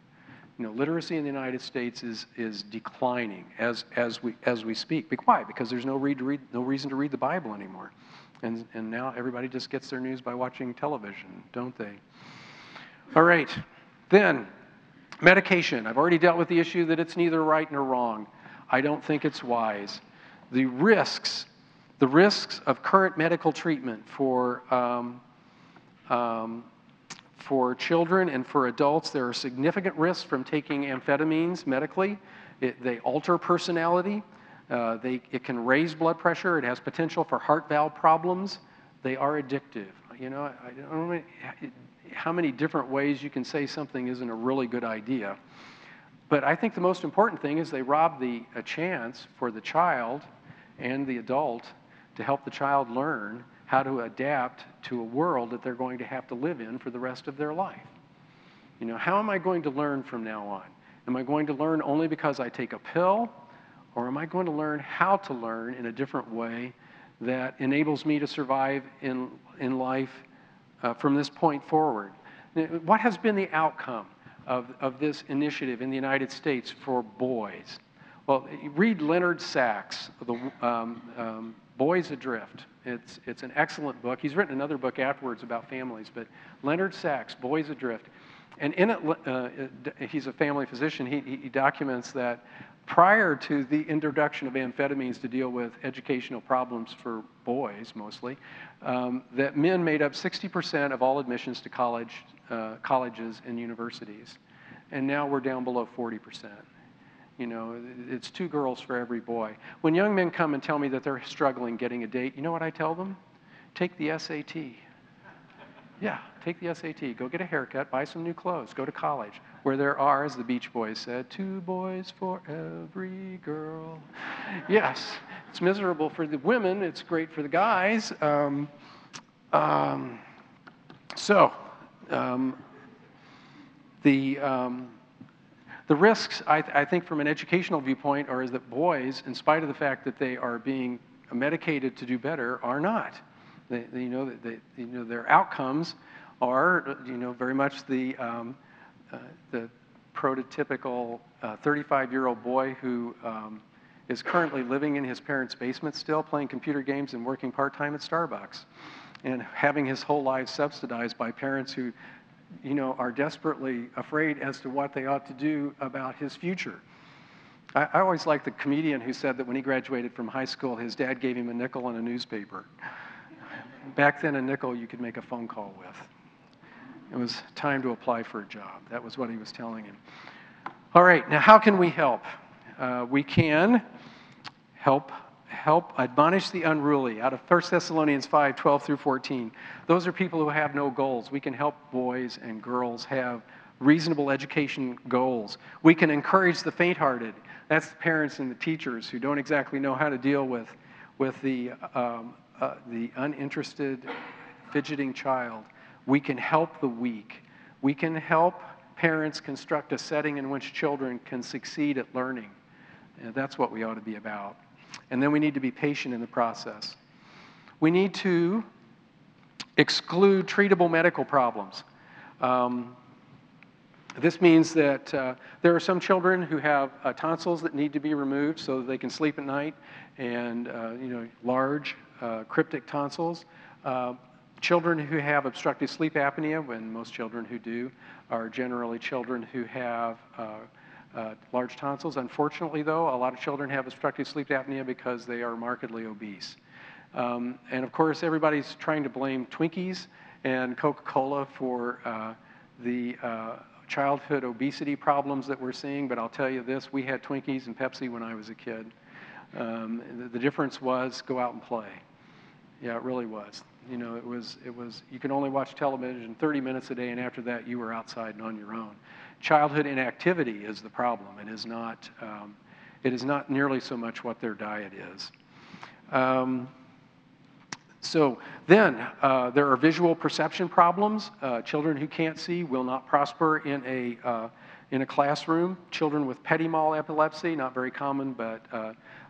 You know, literacy in the United States is declining as we speak. Why? Because there's no reason to read the Bible anymore, and now everybody just gets their news by watching television, don't they? All right, then medication. I've already dealt with the issue that it's neither right nor wrong. I don't think it's wise. The risks of current medical treatment for children and for adults, there are significant risks from taking amphetamines medically. They alter personality. It can raise blood pressure. It has potential for heart valve problems. They are addictive. You know, I don't know how many different ways you can say something isn't a really good idea. But I think the most important thing is they rob a chance for the child and the adult to help the child learn how to adapt to a world that they're going to have to live in for the rest of their life. You know, how am I going to learn from now on? Am I going to learn only because I take a pill? Or am I going to learn how to learn in a different way that enables me to survive in life from this point forward? What has been the outcome of this initiative in the United States for boys? Well, read Leonard Sachs, the Boys Adrift. It's an excellent book. He's written another book afterwards about families, but Leonard Sachs, Boys Adrift. And in it, he's a family physician. He documents that prior to the introduction of amphetamines to deal with educational problems for boys mostly, that men made up 60% of all admissions to colleges and universities. And now we're down below 40%. You know, it's 2 girls for every boy. When young men come and tell me that they're struggling getting a date, you know what I tell them? Take the SAT. Yeah, take the SAT. Go get a haircut, buy some new clothes, go to college, where there are, as the Beach Boys said, 2 boys for every girl. Yes, it's miserable for the women. It's great for the guys. The risks, I think, from an educational viewpoint is that boys, in spite of the fact that they are being medicated to do better, are not. Their outcomes are, very much the prototypical 35-year-old boy who is currently living in his parents' basement still, playing computer games and working part-time at Starbucks, and having his whole life subsidized by parents who are desperately afraid as to what they ought to do about his future. I always liked the comedian who said that when he graduated from high school, his dad gave him a nickel and a newspaper. Back then, a nickel you could make a phone call with. It was time to apply for a job. That was what he was telling him. All right, now how can we help? We can help admonish the unruly. Out of 1 Thessalonians 5:12 through 14. Those are people who have no goals. We can help boys and girls have reasonable education goals. We can encourage the faint-hearted. That's the parents and the teachers who don't exactly know how to deal with the uninterested, fidgeting child. We can help the weak. We can help parents construct a setting in which children can succeed at learning. And that's what we ought to be about. And then we need to be patient in the process. We need to exclude treatable medical problems. This means that there are some children who have tonsils that need to be removed so that they can sleep at night, and large cryptic tonsils. Children who have obstructive sleep apnea, when most children who do, are generally children who have large tonsils. Unfortunately, though, a lot of children have obstructive sleep apnea because they are markedly obese. And of course, everybody's trying to blame Twinkies and Coca-Cola for the childhood obesity problems that we're seeing, but I'll tell you this, we had Twinkies and Pepsi when I was a kid. The difference was go out and play. Yeah, it really was. You know, it was, you can only watch television 30 minutes a day, and after that you were outside and on your own. Childhood inactivity is the problem. It is not nearly so much what their diet is. So then there are visual perception problems. Children who can't see will not prosper in a classroom. Children with petit mal epilepsy, not very common, but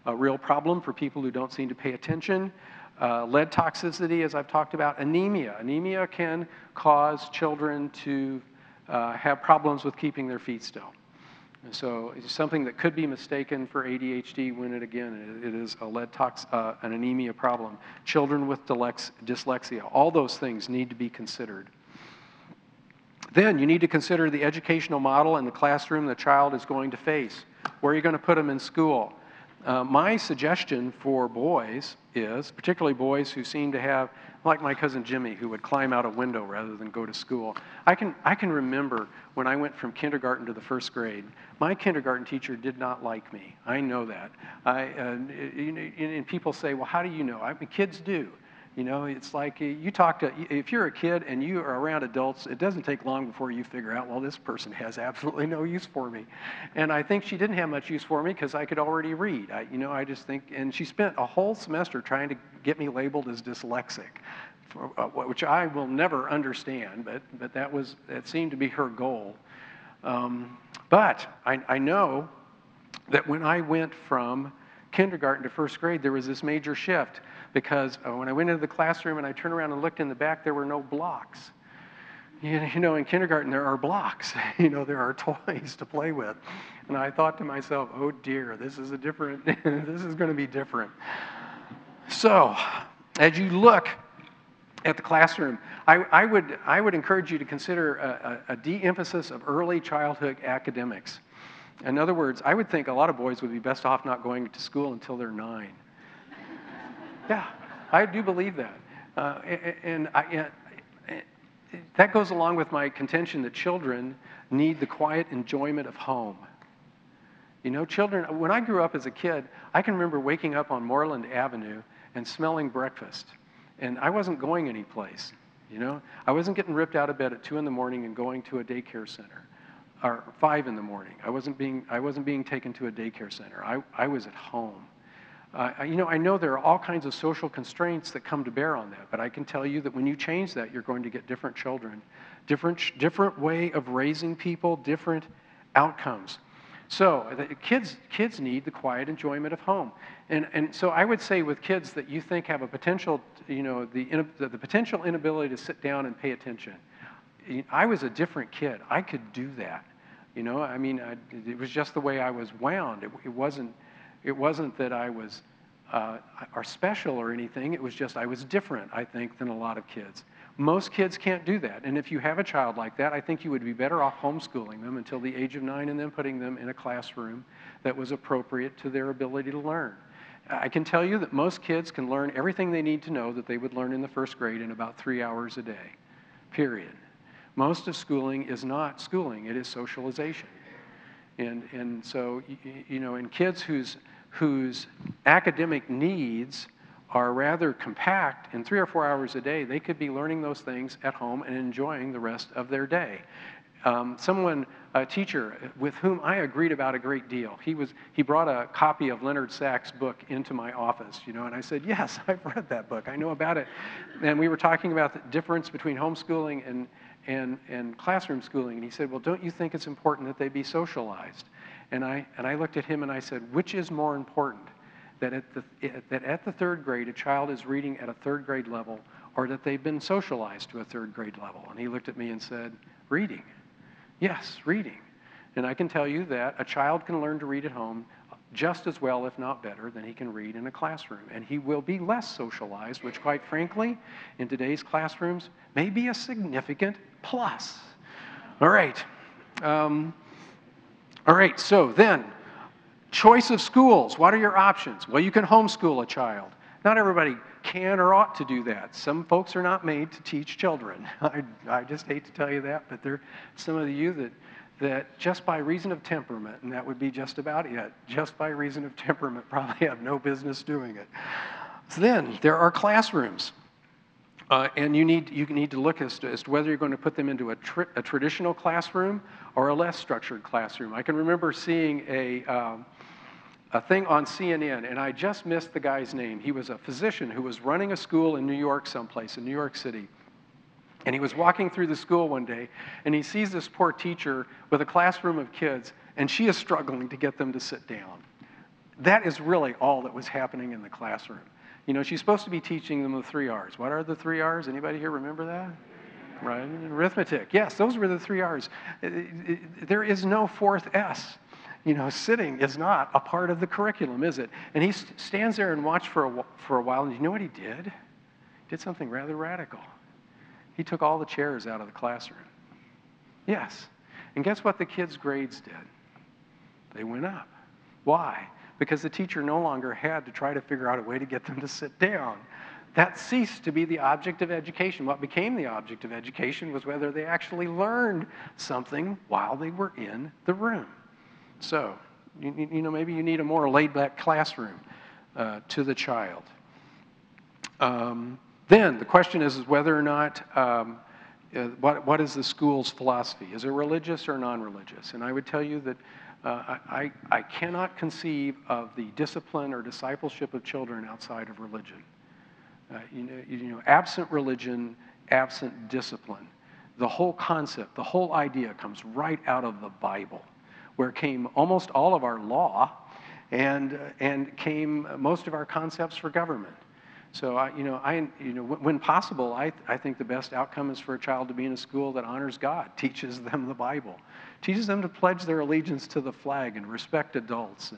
a real problem for people who don't seem to pay attention. Lead toxicity, as I've talked about, anemia. Anemia can cause children to have problems with keeping their feet still. And so it's something that could be mistaken for ADHD when it is a an anemia problem. Children with dyslexia, all those things need to be considered. Then you need to consider the educational model and the classroom the child is going to face. Where are you going to put them in school? My suggestion for boys is, particularly boys who seem to have, like my cousin Jimmy, who would climb out a window rather than go to school. I can remember when I went from kindergarten to the first grade, my kindergarten teacher did not like me. I know that. And people say, well, how do you know? I mean, kids do. You know, it's like you talk to, if you're a kid and you are around adults, it doesn't take long before you figure out, well, this person has absolutely no use for me. And I think she didn't have much use for me because I could already read. I just think, and she spent a whole semester trying to get me labeled as dyslexic, which I will never understand, but that seemed to be her goal. But I know that when I went from kindergarten to first grade, there was this major shift because when I went into the classroom and I turned around and looked in the back, there were no blocks. You know, in kindergarten, there are blocks. You know, there are toys to play with. And I thought to myself, oh dear, this is a different, this is going to be different. So, as you look at the classroom, I would encourage you to consider a de-emphasis of early childhood academics. In other words, I would think a lot of boys would be best off not going to school until they're 9. Yeah, I do believe that. And that goes along with my contention that children need the quiet enjoyment of home. You know, children, when I grew up as a kid, I can remember waking up on Moreland Avenue and smelling breakfast. And I wasn't going anyplace, you know. I wasn't getting ripped out of bed at 2 in the morning and going to a daycare center. Or 5 in the morning. I wasn't being taken to a daycare center. I was at home. You know, I know there are all kinds of social constraints that come to bear on that, but I can tell you that when you change that, you're going to get different children, different way of raising people, different outcomes. So the kids need the quiet enjoyment of home. And so I would say with kids that you think have a potential, you know, the potential inability to sit down and pay attention. I was a different kid. I could do that, you know. I mean, it was just the way I was wound. It wasn't that I was or special or anything. It was just I was different, I think, than a lot of kids. Most kids can't do that. And if you have a child like that, I think you would be better off homeschooling them until the age of 9 and then putting them in a classroom that was appropriate to their ability to learn. I can tell you that most kids can learn everything they need to know that they would learn in the first grade in about 3 hours a day, period. Most of schooling is not schooling, it is socialization. And so, you know, in kids whose academic needs are rather compact, in 3 or 4 hours a day, they could be learning those things at home and enjoying the rest of their day. A teacher with whom I agreed about a great deal, he brought a copy of Leonard Sachs' book into my office, you know, and I said, yes, I've read that book, I know about it. And we were talking about the difference between homeschooling and classroom schooling, and he said, well, don't you think it's important that they be socialized? And I looked at him and I said, which is more important, that at the third grade a child is reading at a third grade level, or that they've been socialized to a third grade level? And he looked at me and said, reading. Yes, reading. And I can tell you that a child can learn to read at home just as well, if not better, than he can read in a classroom. And he will be less socialized, which quite frankly, in today's classrooms, may be a significant plus. All right. So then, choice of schools. What are your options? Well, you can homeschool a child. Not everybody can or ought to do that. Some folks are not made to teach children. I just hate to tell you that, but there are some of you that just by reason of temperament, and that would be just about it, just by reason of temperament probably have no business doing it. So then, there are classrooms. And you need to look as to whether you're going to put them into a traditional classroom or a less structured classroom. I can remember seeing a thing on CNN, and I just missed the guy's name. He was a physician who was running a school in New York someplace, in New York City. And he was walking through the school one day, and he sees this poor teacher with a classroom of kids, and she is struggling to get them to sit down. That is really all that was happening in the classroom. You know, she's supposed to be teaching them the 3 R's. What are the 3 R's? Anybody here remember that? Right? Arithmetic. Yes, those were the 3 R's. There is no fourth S. You know, sitting is not a part of the curriculum, is it? And he stands there and watched for a while, and you know what he did? He did something rather radical. He took all the chairs out of the classroom. Yes. And guess what the kids' grades did? They went up. Why? Because the teacher no longer had to try to figure out a way to get them to sit down. That ceased to be the object of education. What became the object of education was whether they actually learned something while they were in the room. So, you know, maybe you need a more laid-back classroom to the child. Then the question is whether or not, what is the school's philosophy? Is it religious or non-religious? And I would tell you that I cannot conceive of the discipline or discipleship of children outside of religion. Absent religion, absent discipline. The whole concept, the whole idea comes right out of the Bible, where came almost all of our law and came most of our concepts for government. So, when possible, I think the best outcome is for a child to be in a school that honors God, teaches them the Bible, teaches them to pledge their allegiance to the flag and respect adults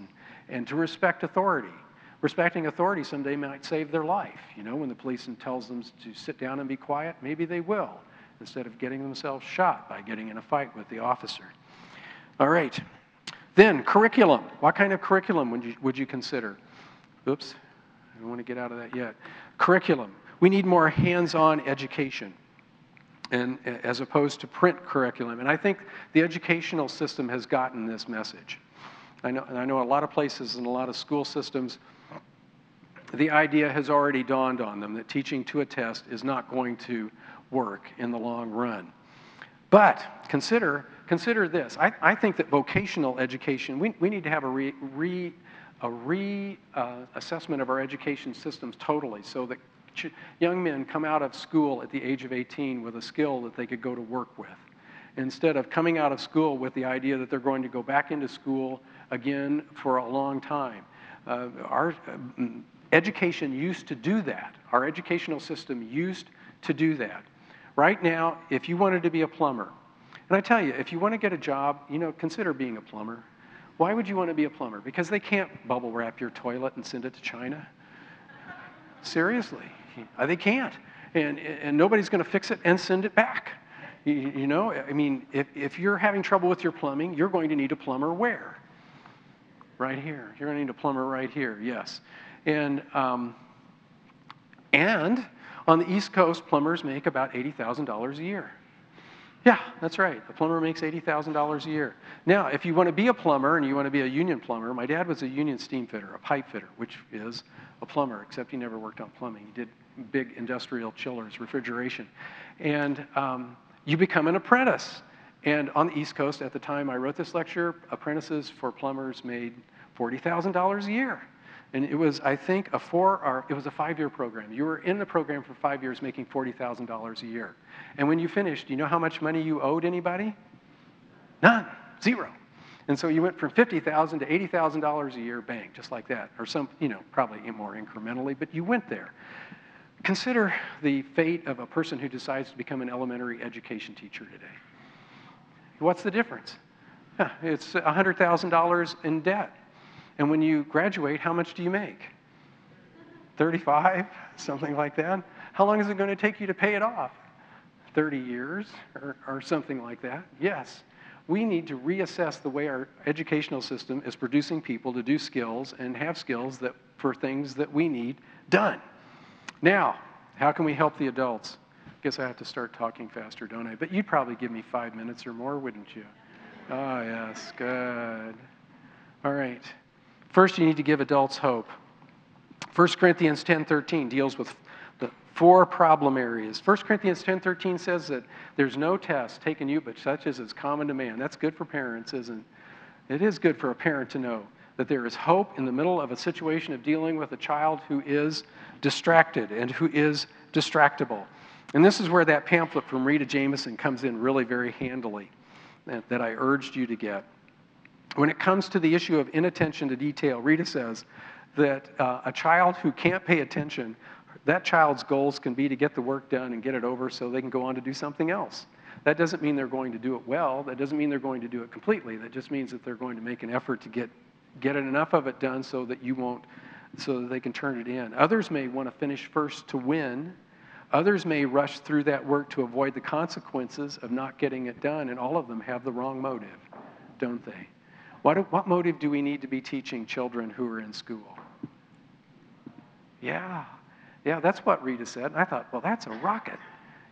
and to respect authority. Respecting authority someday might save their life. You know, when the police tells them to sit down and be quiet, maybe they will, instead of getting themselves shot by getting in a fight with the officer. All right. Then, curriculum. What kind of curriculum would you consider? Oops. I don't want to get out of that yet. Curriculum. We need more hands-on education and as opposed to print curriculum. And I think the educational system has gotten this message. I know a lot of places and a lot of school systems, the idea has already dawned on them that teaching to a test is not going to work in the long run. But consider this. I think that vocational education, we need to have a reassessment of our education systems totally, so that young men come out of school at the age of 18 with a skill that they could go to work with, instead of coming out of school with the idea that they're going to go back into school again for a long time. Our education used to do that. Our educational system used to do that. Right now, if you wanted to be a plumber, and I tell you, if you want to get a job, you know, consider being a plumber. Why would you want to be a plumber? Because they can't bubble wrap your toilet and send it to China. Seriously, they can't. And nobody's going to fix it and send it back. You know, I mean, if you're having trouble with your plumbing, you're going to need a plumber where? Right here. You're going to need a plumber right here, yes. And on the East Coast, plumbers make about $80,000 a year. Yeah, that's right. A plumber makes $80,000 a year. Now, if you want to be a plumber and you want to be a union plumber, my dad was a union steam fitter, a pipe fitter, which is a plumber, except he never worked on plumbing. He did big industrial chillers, refrigeration. And you become an apprentice. And on the East Coast, at the time I wrote this lecture, apprentices for plumbers made $40,000 a year. And it was, I think, it was a 5-year program. You were in the program for 5 years making $40,000 a year. And when you finished, you know how much money you owed anybody? None. Zero. And so you went from $50,000 to $80,000 a year, bang, just like that. Or some, you know, probably more incrementally, but you went there. Consider the fate of a person who decides to become an elementary education teacher today. What's the difference? It's $100,000 in debt. And when you graduate, how much do you make? 35, something like that. How long is it going to take you to pay it off? 30 years or something like that? Yes. We need to reassess the way our educational system is producing people to do skills and have skills that for things that we need done. Now, how can we help the adults? I guess I have to start talking faster, don't I? But you'd probably give me 5 minutes or more, wouldn't you? Oh, yes, good. All right. First, you need to give adults hope. 1 Corinthians 10:13 deals with the four problem areas. 1 Corinthians 10:13 says that there's no test taken you but such as is common to man. That's good for parents, isn't it? It is good for a parent to know that there is hope in the middle of a situation of dealing with a child who is distracted and who is distractible. And this is where that pamphlet from Rita Jameson comes in really very handily that I urged you to get. When it comes to the issue of inattention to detail, Rita says that a child who can't pay attention, that child's goals can be to get the work done and get it over so they can go on to do something else. That doesn't mean they're going to do it well. That doesn't mean they're going to do it completely. That just means that they're going to make an effort to get enough of it done so that you won't, so that they can turn it in. Others may want to finish first to win. Others may rush through that work to avoid the consequences of not getting it done, and all of them have the wrong motive, don't they? What motive do we need to be teaching children who are in school? Yeah, that's what Rita said. And I thought, well, that's a rocket.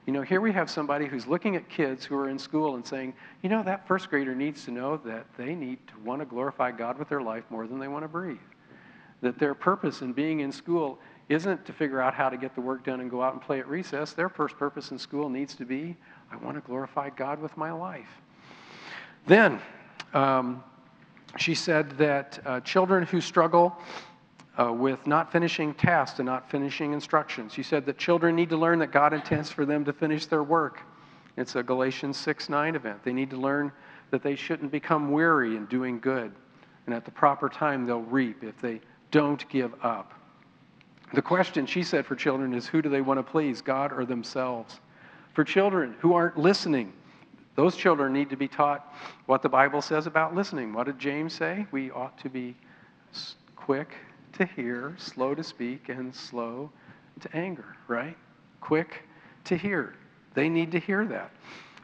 You know, here we have somebody who's looking at kids who are in school and saying, you know, that first grader needs to know that they need to want to glorify God with their life more than they want to breathe. That their purpose in being in school isn't to figure out how to get the work done and go out and play at recess. Their first purpose in school needs to be, I want to glorify God with my life. Then she said that children who struggle with not finishing tasks and not finishing instructions. She said that children need to learn that God intends for them to finish their work. It's a Galatians 6:9 event. They need to learn that they shouldn't become weary in doing good, and at the proper time they'll reap if they don't give up. The question, she said, for children is, who do they want to please, God or themselves? For children who aren't listening, those children need to be taught what the Bible says about listening. What did James say? We ought to be quick to hear, slow to speak, and slow to anger, right? Quick to hear. They need to hear that.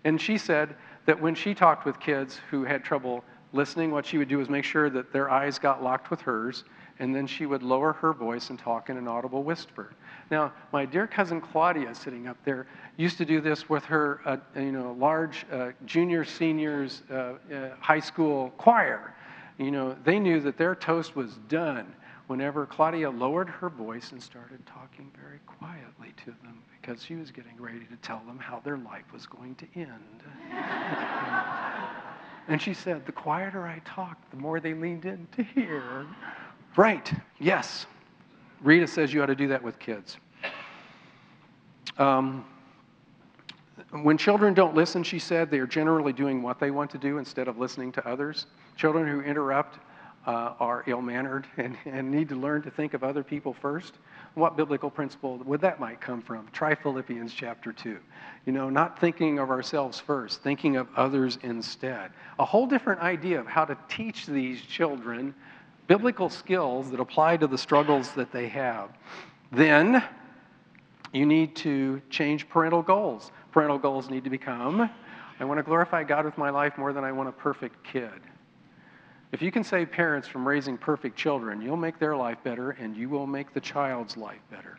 And she said that when she talked with kids who had trouble listening, what she would do is make sure that their eyes got locked with hers, and then she would lower her voice and talk in an audible whisper. Now, my dear cousin Claudia, sitting up there, used to do this with her, large junior, seniors, high school choir. You know, they knew that their toast was done whenever Claudia lowered her voice and started talking very quietly to them, because she was getting ready to tell them how their life was going to end. And she said, the quieter I talked, the more they leaned in to hear. Right, yes. Rita says you ought to do that with kids. When children don't listen, she said, they are generally doing what they want to do instead of listening to others. Children who interrupt are ill-mannered and need to learn to think of other people first. What biblical principle would that might come from? Try Philippians chapter 2. You know, not thinking of ourselves first, thinking of others instead. A whole different idea of how to teach these children biblical skills that apply to the struggles that they have. Then you need to change parental goals. Parental goals need to become, I want to glorify God with my life more than I want a perfect kid. If you can save parents from raising perfect children, you'll make their life better and you will make the child's life better.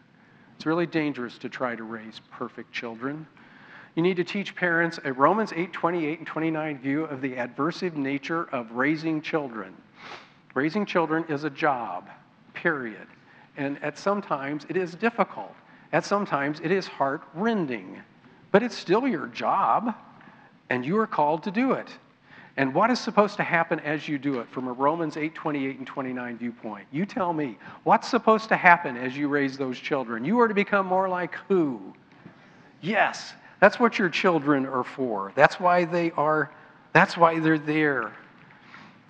It's really dangerous to try to raise perfect children. You need to teach parents a Romans 8:28 and 29 view of the adversive nature of raising children. Raising children is a job, period. And at some times it is difficult. At some times it is heart-rending. But it's still your job, and you are called to do it. And what is supposed to happen as you do it from a Romans 8:28 and 29 viewpoint? You tell me, what's supposed to happen as you raise those children? You are to become more like who? Yes, that's what your children are for. That's why they are, that's why they're there.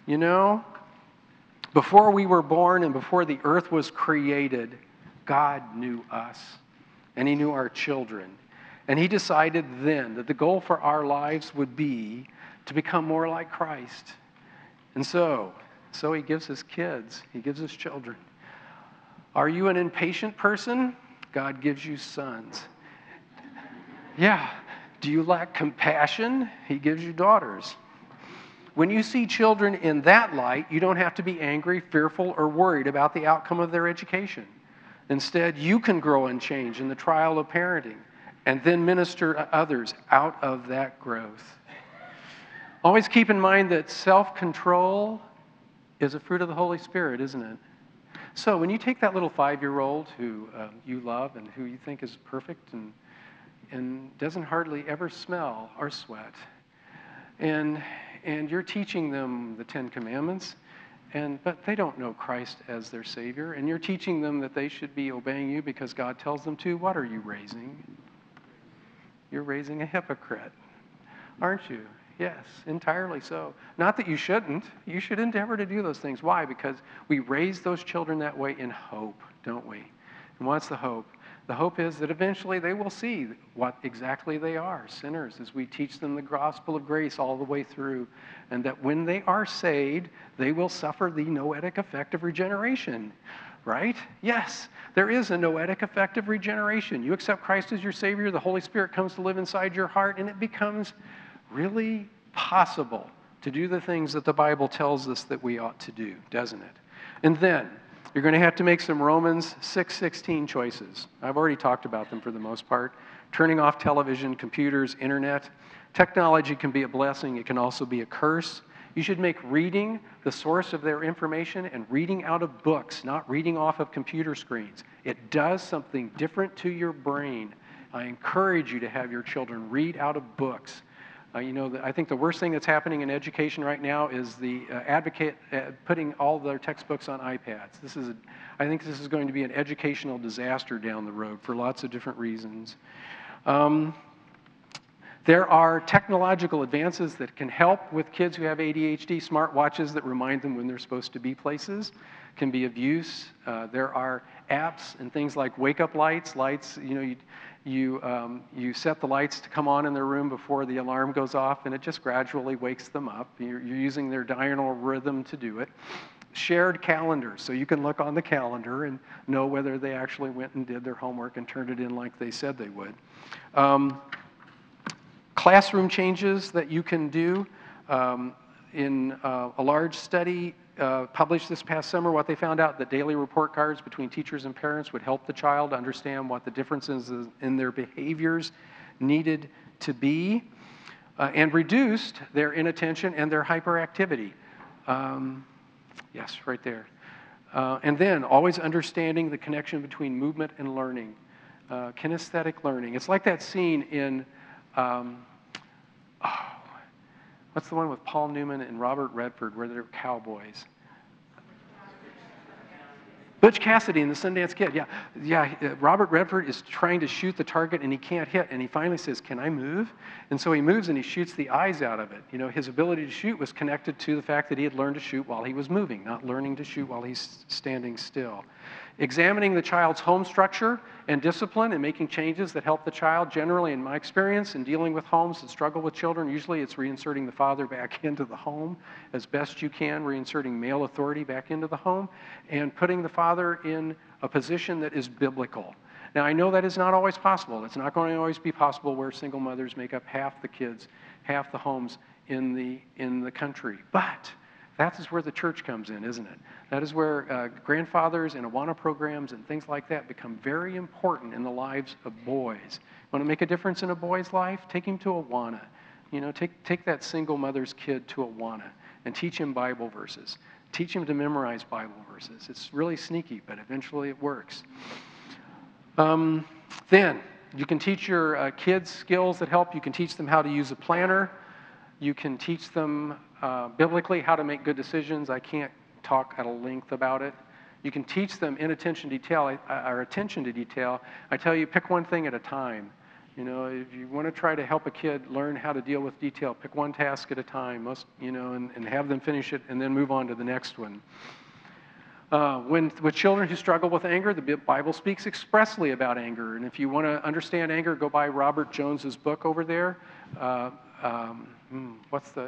You know? Before we were born and before the earth was created, God knew us, and He knew our children. And He decided then that the goal for our lives would be to become more like Christ. And so, So he gives his kids, he gives his children. Are you an impatient person? God gives you sons. Yeah. Do you lack compassion? He gives you daughters. When you see children in that light, you don't have to be angry, fearful, or worried about the outcome of their education. Instead, you can grow and change in the trial of parenting and then minister to others out of that growth. Always keep in mind that self-control is a fruit of the Holy Spirit, isn't it? So when you take that little 5-year-old who you love and who you think is perfect and doesn't hardly ever smell or sweat, and you're teaching them the 10 Commandments, but they don't know Christ as their Savior, and you're teaching them that they should be obeying you because God tells them to, what are you raising? You're raising a hypocrite, aren't you? Yes, entirely so. Not that you shouldn't. You should endeavor to do those things. Why? Because we raise those children that way in hope, don't we? And what's the hope? The hope is that eventually they will see what exactly they are, sinners, as we teach them the gospel of grace all the way through, and that when they are saved, they will suffer the noetic effect of regeneration, right? Yes, there is a noetic effect of regeneration. You accept Christ as your Savior, the Holy Spirit comes to live inside your heart, and it becomes really possible to do the things that the Bible tells us that we ought to do, doesn't it? And then, you're going to have to make some Romans 6:16 choices. I've already talked about them for the most part. Turning off television, computers, internet. Technology can be a blessing. It can also be a curse. You should make reading the source of their information and reading out of books, not reading off of computer screens. It does something different to your brain. I encourage you to have your children read out of books. I think the worst thing that's happening in education right now is the putting all their textbooks on iPads. I think this is going to be an educational disaster down the road for lots of different reasons. There are technological advances that can help with kids who have ADHD. Smartwatches that remind them when they're supposed to be places can be of use. There are apps and things like wake-up lights, you set the lights to come on in their room before the alarm goes off, and it just gradually wakes them up. You're using their diurnal rhythm to do it. Shared calendars, so you can look on the calendar and know whether they actually went and did their homework and turned it in like they said they would. Classroom changes that you can do. In a large study published this past summer, what they found out that daily report cards between teachers and parents would help the child understand what the differences in their behaviors needed to be, and reduced their inattention and their hyperactivity. Yes, right there. And then always understanding the connection between movement and learning, kinesthetic learning. It's like that scene in what's the one with Paul Newman and Robert Redford where they're cowboys? Butch Cassidy and the Sundance Kid, yeah. Robert Redford is trying to shoot the target and he can't hit, and he finally says, can I move? And so he moves and he shoots the eyes out of it. You know, his ability to shoot was connected to the fact that he had learned to shoot while he was moving, not learning to shoot while he's standing still. Examining the child's home structure and discipline and making changes that help the child, generally in my experience, in dealing with homes that struggle with children, usually it's reinserting the father back into the home as best you can, reinserting male authority back into the home, and putting the father in a position that is biblical. Now, I know that is not always possible. It's not going to always be possible where single mothers make up half the kids, half the homes in the country. But that is where the church comes in, isn't it? That is where grandfathers and Awana programs and things like that become very important in the lives of boys. Want to make a difference in a boy's life? Take him to Awana. You know, take that single mother's kid to Awana and teach him Bible verses. Teach him to memorize Bible verses. It's really sneaky, but eventually it works. Then, you can teach your kids skills that help. You can teach them how to use a planner. You can teach them biblically how to make good decisions. I can't talk at a length about it. You can teach them attention to detail. I tell you, pick one thing at a time. You know, if you want to try to help a kid learn how to deal with detail, pick one task at a time, and have them finish it and then move on to the next one. With children who struggle with anger, the Bible speaks expressly about anger. And if you want to understand anger, go buy Robert Jones's book over there.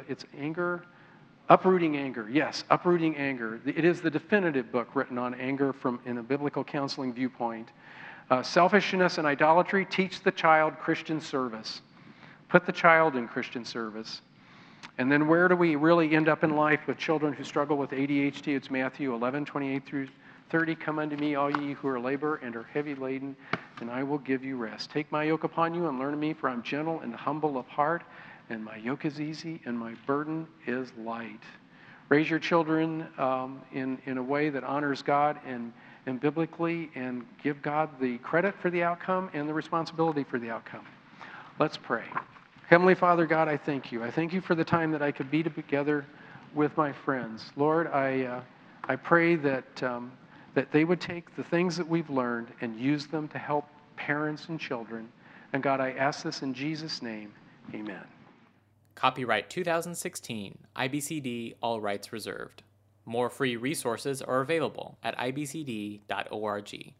It's Anger, Uprooting Anger, yes, Uprooting Anger. It is the definitive book written on anger from in a biblical counseling viewpoint. Selfishness and Idolatry, teach the child Christian service. Put the child in Christian service. And then where do we really end up in life with children who struggle with ADHD? It's Matthew 11:28-30. Come unto me, all ye who are labor and are heavy laden, and I will give you rest. Take my yoke upon you and learn of me, for I am gentle and humble of heart, and my yoke is easy and my burden is light. Raise your children in a way that honors God and biblically, and give God the credit for the outcome and the responsibility for the outcome. Let's pray. Heavenly Father, God, I thank you. I thank you for the time that I could be together with my friends. Lord, I pray that, that they would take the things that we've learned and use them to help parents and children. And God, I ask this in Jesus' name. Amen. Copyright 2016, IBCD, all rights reserved. More free resources are available at ibcd.org.